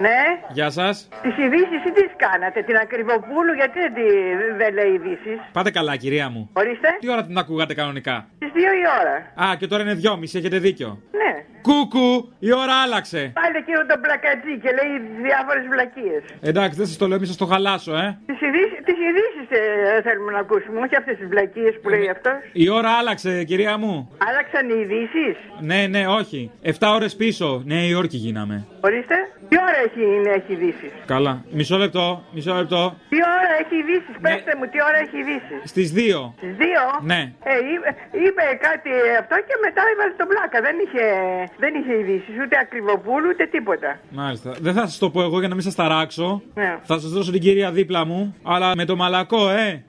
Ναι. Γεια σας. Τις ειδήσεις ή τις κάνατε, την Ακριβοπούλου, γιατί δεν λέει ειδήσεις? Πάτε καλά, κυρία μου. Ορίστε. Τι ώρα την ακούγατε κανονικά? Στις 2 η ώρα. Α, και τώρα είναι 2:30, έχετε δίκιο. Ναι. Κούκου, η ώρα άλλαξε. Πάλι εκείνο τον πλακατζή και λέει διάφορες βλακίες. Εντάξει, δεν σας το λέω, μη σας το χαλάσω, ε. Τις ειδήσεις θέλουμε να ακούσουμε, όχι αυτές τις βλακίες που λέει αυτός. Η ώρα άλλαξε, κυρία μου. Άλλαξαν οι ειδήσεις. Ναι, ναι, όχι. 7 ώρες πίσω, Νέα Υόρκη γίναμε. Ορίστε. Τι ώρα έχει ειδήσεις? Καλά. Μισό λεπτό, μισό λεπτό. Τι ώρα έχει ειδήσεις, ναι. Πέστε μου, τι ώρα έχει ειδήσεις? Στις 2. Στις 2? Ναι. Είπε κάτι αυτό και μετά έβαλε τον πλάκα. Δεν είχε ειδήσεις, ούτε Ακριβοπούλου, ούτε τίποτα. Μάλιστα. Δεν θα σας το πω εγώ για να μην σας ταράξω. Ναι. Θα σας δώσω την κυρία δίπλα μου. Αλλά με το μαλακό,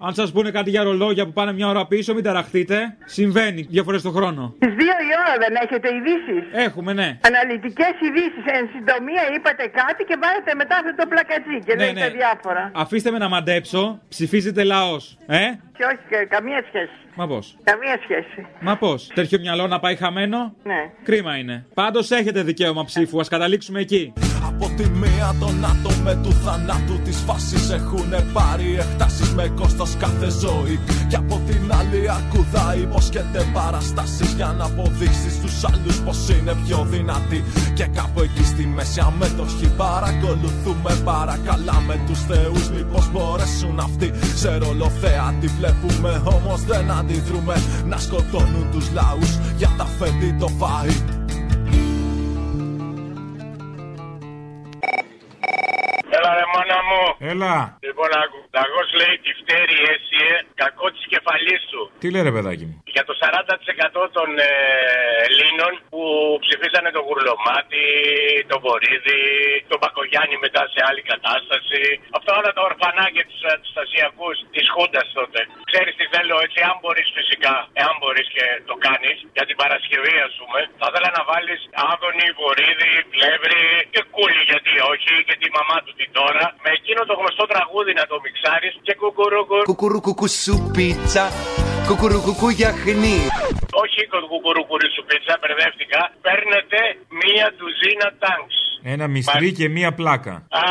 αν σας πούνε κάτι για ρολόγια που πάνε μια ώρα πίσω, μην ταραχτείτε. Συμβαίνει δύο φορές το χρόνο. Στις 2 η ώρα δεν έχετε ειδήσεις? Έχουμε, ναι. Αναλυτικές ειδήσεις. Εν συντομία είπατε κάτι και βάλετε μετά αυτό το πλακατζί και λέτε διάφορα. Αφήστε με να μαντέψω, ψηφίζετε λαός. Και όχι, καμία σχέση. Μα πώς? Καμία σχέση. Μα πώς? Τέτοιο μυαλό να πάει χαμένο. Ναι. Κρίμα είναι. Πάντως έχετε δικαίωμα ψήφου, ας καταλήξουμε εκεί. Από τη μία το ΝΑΤΟ με του θανάτου της φάσης έχουνε πάρει εκτάσεις με κόστος κάθε ζωή. Και από την άλλη ακουδά υποσχέται παραστάσεις για να αποδείξει στους άλλους πως είναι πιο δυνατή. Και κάπου εκεί στη μέση αμέτωχοι παρακολουθούμε, παρακαλάμε τους θεούς μήπως μπορέσουν αυτοί. Σε ρολοθέα τη βλέπουμε όμως δεν αντιδρούμε, να σκοτώνουν τους λαούς για τα φέντη το φαΐ. Έλα ρε μάνα μου. Έλα. Λοιπόν, λαγός λέει τη φτέρη έσυε κακό της κεφαλής του. Τι λέει ρε παιδάκι μου? Για το 40% των Ελλήνων που ψηφίσανε τον Γουρλωμάτη, τον Βορίδη, τον Μπακογιάννη μετά σε άλλη κατάσταση. Αυτά όλα τα ορφανάκια τους αντιστασιακούς της Χούντας τότε. Ξέρεις τι θέλω, έτσι, αν μπορείς φυσικά, εάν μπορείς και το κάνεις, για την Παρασκευή ας πούμε, θα ήθελα να βάλεις Άδωνη, Βορίδη, Πλεύρη και Κούλη, γιατί όχι, και τη μαμά του την τώρα, με εκείνο το γνωστό τραγούδι να το μιξάρεις και κουκουρούκου. Κουκουρούκου σου πίτσα, κουκουρούκου γιαχνί. Όχι το κουκουρούκου σου πίτσα, μπερδεύτηκα. Παίρνετε μία ντουζίνα τάγκς. Ένα μυστρί και μία πλάκα. Α,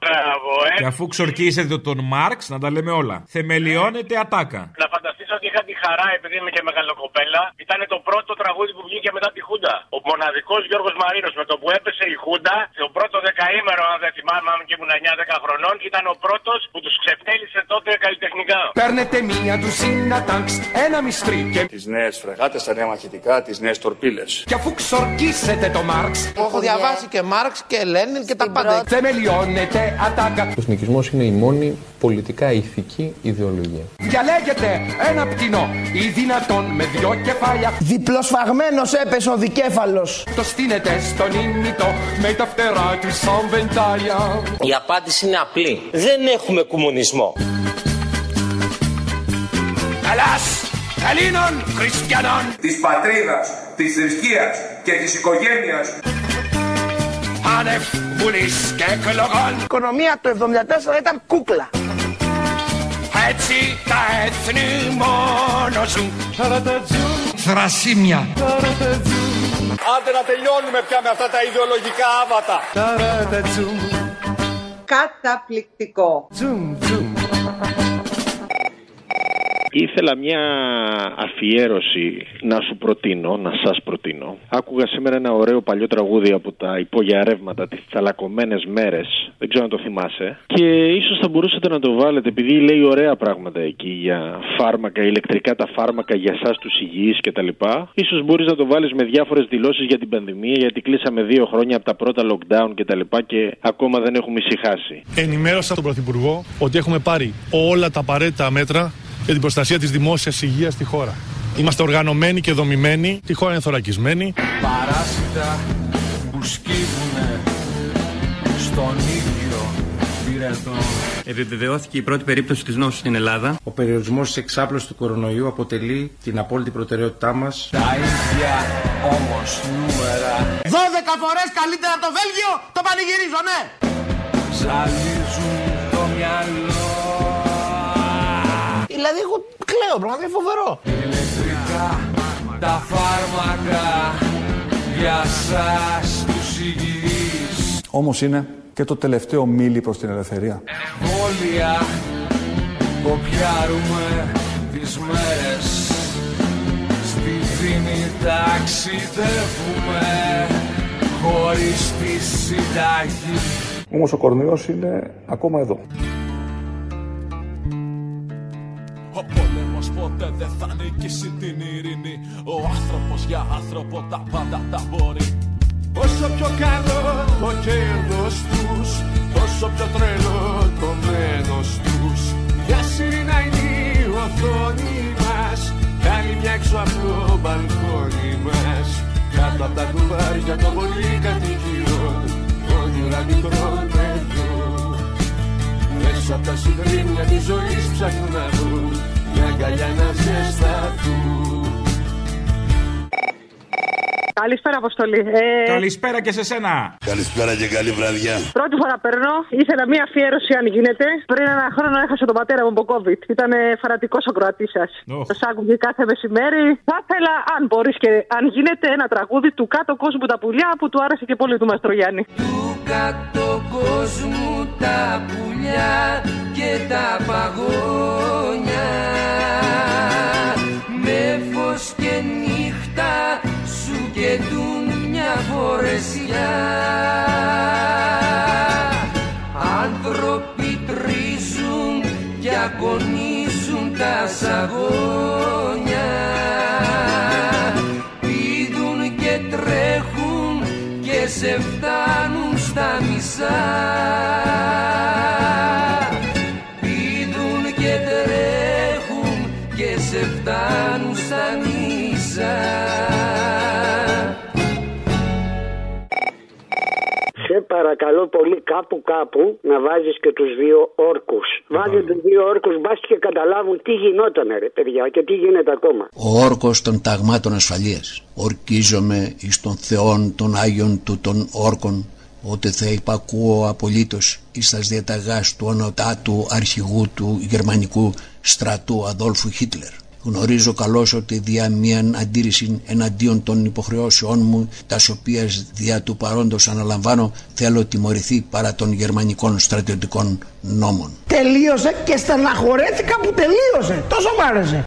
μπράβο, Και αφού ξορκίσετε τον Μάρξ, να τα λέμε όλα. Θεμελιώνεται ατάκα. Να φανταστείς ότι είχα τη χαρά, επειδή είμαι και μεγαλοκοπέλα, ήταν το πρώτο τραγούδι που βγήκε μετά τη Χούντα. Ο μοναδικός Γιώργος Μαρίνος, με το που έπεσε η Χούντα, το πρώτο δεκαήμερο, αν δεν θυμάμαι, αν και ήμουν 9-10 χρονών, ήταν ο πρώτος που τους ξεφτέλισε τότε καλλιτεχνικά. Παίρνετε μία ντουζίνα τάγκς, ένα μυστρί και τις νέες φρεγάτες, τα νέα μαχητικά, τις νέες τορπίλες. Και αφού ξορκίσετε το Μάρξ, έχω διαβάσει και Μάρξ και Λένιν και τα πάντα. Θεμελιώνεται ατάκα. Ο εθνικισμός είναι η μόνη πολιτικά ηθική ιδεολογία. Διαλέγετε ένα πτηνό ή δυνατόν με δυο κεφάλια. Διπλοσφαγμένος έπεσε ο δικέφαλος. Το στείνεται στον ήμιτο με τα φτερά του σαν βεντάλια. Η απάντηση είναι απλή. Δεν έχουμε κομμουνισμό. Καλάς Ελλήνων χριστιανών, της πατρίδας, της θρησκείας και της οικογένειας. Άνευ βουλής και εκλογών. Η οικονομία του 1974 ήταν κούκλα. Έτσι τα έθνη μόνο ζουν. Θρασίμια. Άντε να τελειώνουμε πια με αυτά τα ιδεολογικά άβατα. Καταπληκτικό. Ήθελα μια αφιέρωση να σου προτείνω, να σας προτείνω. Άκουγα σήμερα ένα ωραίο παλιό τραγούδι από τα υπόγεια ρεύματα, τις τσαλακωμένες μέρες. Δεν ξέρω αν το θυμάσαι. Και ίσως θα μπορούσατε να το βάλετε, επειδή λέει ωραία πράγματα εκεί για φάρμακα, ηλεκτρικά τα φάρμακα για εσάς τους υγιείς κτλ. Ίσως μπορείς να το βάλεις με διάφορες δηλώσεις για την πανδημία, γιατί κλείσαμε 2 χρόνια από τα πρώτα lockdown κτλ. Και ακόμα δεν έχουμε ησυχάσει. Ενημέρωσα τον Πρωθυπουργό ότι έχουμε πάρει όλα τα απαραίτητα μέτρα για την προστασία της δημόσιας υγείας στη χώρα. Είμαστε οργανωμένοι και δομημένοι, τη χώρα είναι θωρακισμένη. Παράσιτα που σκύβουνε στον ίδιο πυρετό. Επιβεβαιώθηκε η πρώτη περίπτωση της νόσου στην Ελλάδα. Ο περιορισμός της εξάπλωσης του κορονοϊού αποτελεί την απόλυτη προτεραιότητά μας. Τα ίδια όμως νούμερα. 12 φορές καλύτερα από το Βέλγιο, το πανηγυρίζω, ναι! Ζαλίζουν το μυαλό. Δηλαδή εγώ κλαίω, πραγματικά είναι φοβερό. Ηλεκτρικά τα φάρμακα για σας τους υγιείς. Όμως είναι και το τελευταίο μήλι προς την ελευθερία. Εμβόλια κοπιάρουμε τις μέρες. Στη δίνη ταξιδεύουμε χωρίς τη συνταγή. Όμως ο κορονοϊός είναι ακόμα εδώ. Ο πόλεμος ποτέ δεν θα νικήσει την ειρήνη. Ο άνθρωπος για άνθρωπο τα πάντα τα μπορεί. Όσο πιο καλό το κέρδος τους, τόσο πιο τρελό το μένος τους. Για σιρήνα είναι η οθόνη μας, άλλη μια έξω από το μπαλκόνι μας. Κάτω από τα κουβάρια των πολυκατοικιών, όνειρα μικρών παιδιών. Μέσα από τα συντρίμια της ζωής ψάχνουν να βρουν μια αγκαλιά να ζεσταθούν. Καλησπέρα, Αποστολή. Καλησπέρα και σε σένα. Καλησπέρα και καλή βραδιά. Πρώτη φορά παίρνω. Ήθελα μία αφιέρωση, αν γίνεται. Πριν 1 χρόνο έχασα τον πατέρα μου από COVID. Ήταν φανατικός ακροατής σας. Σας άκουγε κάθε μεσημέρι. Θα ήθελα, αν μπορείς και αν γίνεται, ένα τραγούδι του Κάτω Κόσμου τα πουλιά που του άρεσε και πολύ του Μαστρογιάννη. Του Κάτω Κόσμου τα πουλιά και τα παγόνια. Με φως και νύχτα. Κεντούν μια φορεσιά. Άνθρωποι τρίζουν και αγωνίζουν τα σαγόνια. Πήδουν και τρέχουν και σε φτάνουν στα μισά. Πήδουν και τρέχουν και σε φτάνουν στα μισά. Σε παρακαλώ πολύ κάπου να βάζεις και τους 2 όρκους. Βάζε τους 2 όρκους μπας και καταλάβουν τι γινότανε ρε παιδιά και τι γίνεται ακόμα. Ο όρκος των ταγμάτων ασφαλείας. Ορκίζομαι εις των θεών των Άγιων του των όρκων, ότι θα υπακούω απολύτως εις τας διαταγάς του ονοτάτου αρχηγού του γερμανικού στρατού Αδόλφου Χίτλερ. Γνωρίζω καλώς ότι δια μίαν αντίρρηση εναντίον των υποχρεώσεών μου, τας οποίας δια του παρόντος αναλαμβάνω, θέλω τιμωρηθεί παρά των γερμανικών στρατιωτικών νόμων. Τελείωσε και στεναχωρέθηκα που τελείωσε. Τόσο μ' άρεσε.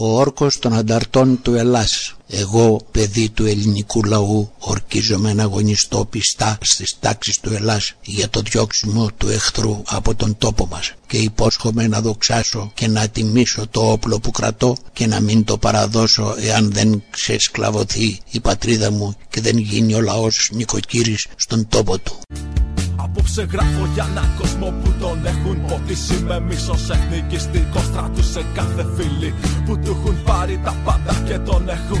ο όρκος των ανταρτών του Ελλάς. Εγώ, παιδί του ελληνικού λαού, ορκίζομαι να αγωνιστώ πιστά στις τάξεις του Ελλάς για το διώξιμο του εχθρού από τον τόπο μας και υπόσχομαι να δοξάσω και να τιμήσω το όπλο που κρατώ και να μην το παραδώσω εάν δεν ξεσκλαβωθεί η πατρίδα μου και δεν γίνει ο λαός νοικοκύρης στον τόπο του. Απόψε γράφω για έναν κόσμο που τον έχουν ποτίσει με μίσος εθνικιστικό στρατού σε κάθε φίλη που του έχουν πάρει τα πάντα και τον έχουν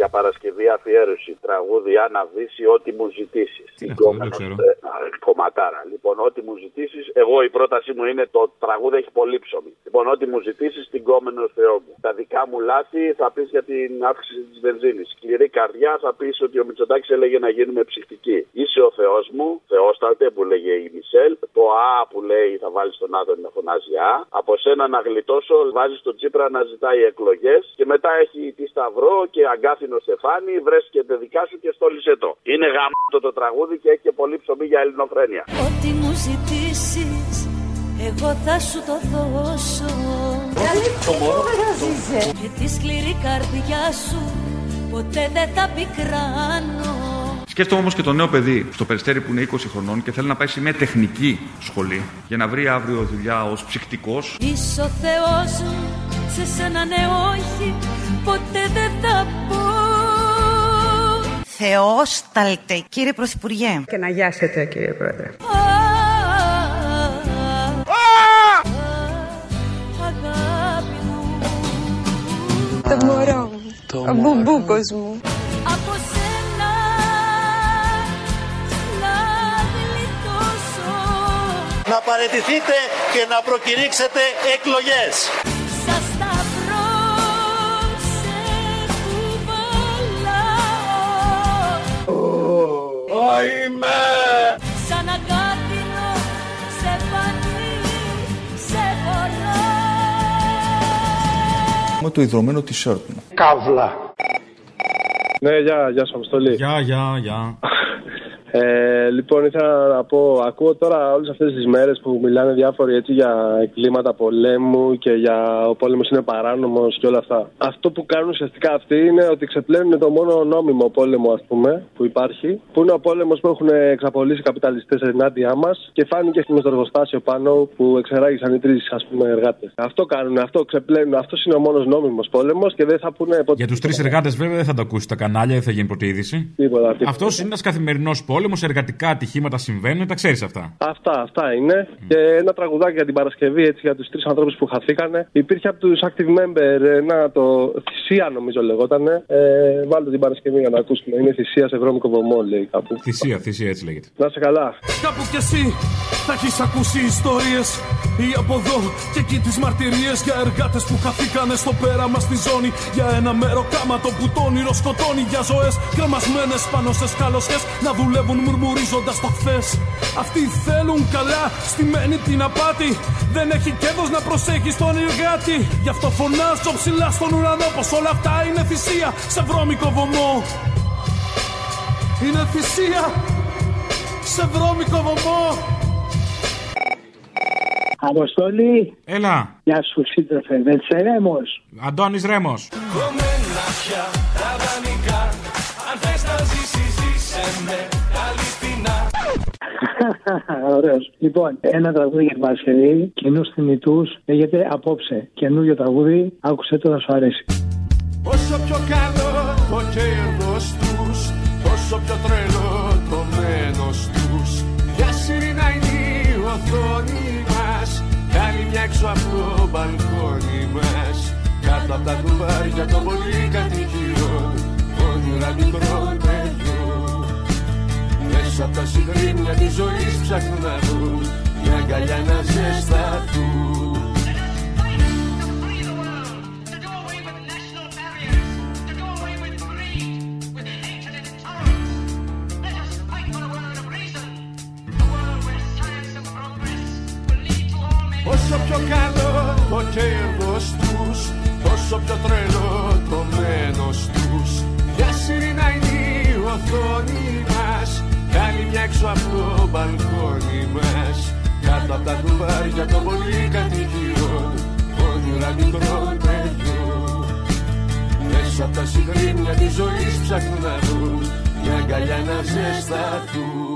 Για Παρασκευή αφιέρωση, τραγούδι, να βύσει ό,τι μου ζητήσει. Κομματάρα. Λοιπόν, ό,τι μου ζητήσει, εγώ η πρότασή μου είναι το τραγούδι έχει πολύ ψωμί. Λοιπόν, ό,τι μου ζητήσει, την κόμενο Θεό μου. Τα δικά μου λάθη θα πει για την αύξηση τη βενζίνη. Σκληρή καρδιά θα πει ότι ο Μητσοτάκης έλεγε να γίνουμε ψυχτικοί. Είσαι ο Θεός μου, Θεόστατε που λέγε η Μισελ. Το Α που λέει θα βάλει στον Άδωνη να φωνάζει Α. Από σένα να γλιτώσω, βάζει τον Τσίπρα να ζητάει εκλογές. Και μετά έχει τη Σταυρό και αγκάθι. Στεφάνι, βρες και τα δικά σου και στόλισε το. Είναι γαμάτο το τραγούδι και έχει και πολύ ψωμί για ελληνοφρένεια. Ό,τι μου ζητήσεις, εγώ θα σου το δώσω. Καλή ψυχή, και τη σκληρή καρδιά σου ποτέ δεν τα πικράνω. Σκέφτομαι όμως και το νέο παιδί στο Περιστέρι που είναι 20 χρονών και θέλει να πάει σε μια τεχνική σχολή για να βρει αύριο δουλειά ως ψυχτικός. Είσαι ο Θεός μου, σε σένα ναι όχι, ποτέ δεν θα πω. Θεόσταλτε, κύριε Πρωθυπουργέ. Και να γιάσετε, κύριε Πρόεδρε. Αγάπη μου. Το μωρό μου. Ο μπουμπούκος μου. Από σένα να γλιτώσω. Να παραιτηθείτε και να προκηρύξετε εκλογές. Είμαι! Σαν αγκάθινο σε φανεί, σε φορά. Με το ιδρωμένο t-shirt μου. Καύλα. Ναι, γεια σου Αποστολή. Γεια. Λοιπόν, ήθελα να πω, ακούω τώρα όλες αυτές τις μέρες που μιλάνε διάφοροι έτσι για εγκλήματα πολέμου και για ο πόλεμος είναι παράνομος και όλα αυτά. Αυτό που κάνουν ουσιαστικά αυτοί είναι ότι ξεπλένουν το μόνο νόμιμο πόλεμο, ας πούμε, που υπάρχει, που είναι ο πόλεμος που έχουν εξαπολύσει οι καπιταλιστές ενάντια μας και φάνηκε στο εργοστάσιο πάνω που εξεράγησαν οι τρεις, ας πούμε, εργάτες. Αυτό κάνουν, αυτό ξεπλένουν, αυτό είναι ο μόνος νόμιμος πόλεμος και δεν θα πούνε ποτέ. Για τους τρεις εργάτες, βέβαια, δεν θα το ακούσει τα κανάλια, δεν θα γίνει ποτέ είδηση. Αυτό είναι ένα καθημερινό πόλεμο. Όμως εργατικά ατυχήματα συμβαίνουν, τα ξέρεις αυτά. Αυτά είναι. Και ένα τραγουδάκι για την Παρασκευή, έτσι, για τους τρεις ανθρώπους που χαθήκανε. Υπήρχε από τους Active Members ένα, το Θυσία νομίζω λεγότανε. Βάλτε την Παρασκευή για να ακούσουμε. Είναι Θυσία σε βρώμικο βωμό, λέει κάπου. Θυσία, έτσι λέγεται. Να είσαι καλά. Κάπου κι εσύ θα έχεις ακούσει ιστορίες ή από εδώ και εκεί τις μαρτυρίες για εργάτες που χαθήκανε στο πέραμα στη ζώνη. Για ένα μεροκάματο που το όνειρο σκοτώνει. Για ζωές κρεμασμένες πάνω σε σκαλωσιές να δουλεύουν. Μουρμουρίζοντας τα χθες. Αυτοί θέλουν καλά, στημένη την απάτη. Δεν έχει κέρδος να προσέχεις τον εργάτη. Γι' αυτό φωνάζω ψηλά στον ουρανό πως όλα αυτά είναι θυσία σε βρώμικο βωμό. Είναι θυσία σε βρώμικο βωμό. Αποστολή. Έλα. Γεια σου σύντροφε, Βελτσε Ρέμος. Αντώνης Ρέμος. Κομμένα πια τα δανεικά. Αν θες να ζήσεις, ζήσε με. Ωραίος. Λοιπόν, ένα τραγούδι για την Παρασκευή, κοινούς θνητούς, λέγεται Απόψε. Καινούριο τραγούδι, άκουσε το, θα σου αρέσει. Όσο πιο καλό το κέρδος τους, όσο πιο τρελό το μένος τους. Μια σιρήνα είναι η οθόνη μας, κάνει μια έξω από το μπαλκόνι μας. Κάτω από τα κουβάρια των πολυκατοικιών, όνειρα μικρών παιδιών. Μέσα από τα συγκρίμια της ζωής ψάχνουν να δουν μια αγκαλιά να ζεσταθούν. Όσο πιο καλό κέρδος τους, τόσο πιο τρελό το μένος τους. Μια σιρήνα είναι η οθόνη μας, άλλη μια έξω από το μπαλκόνι μας. Κάτω από τα κουβάρια των πολυκατοικιών, όνειρα μικρών παιδιών. Μέσα από τα συγχρήμια της ζωής ψάχνουν να βρουν μια αγκαλιά να ζεσταθούν.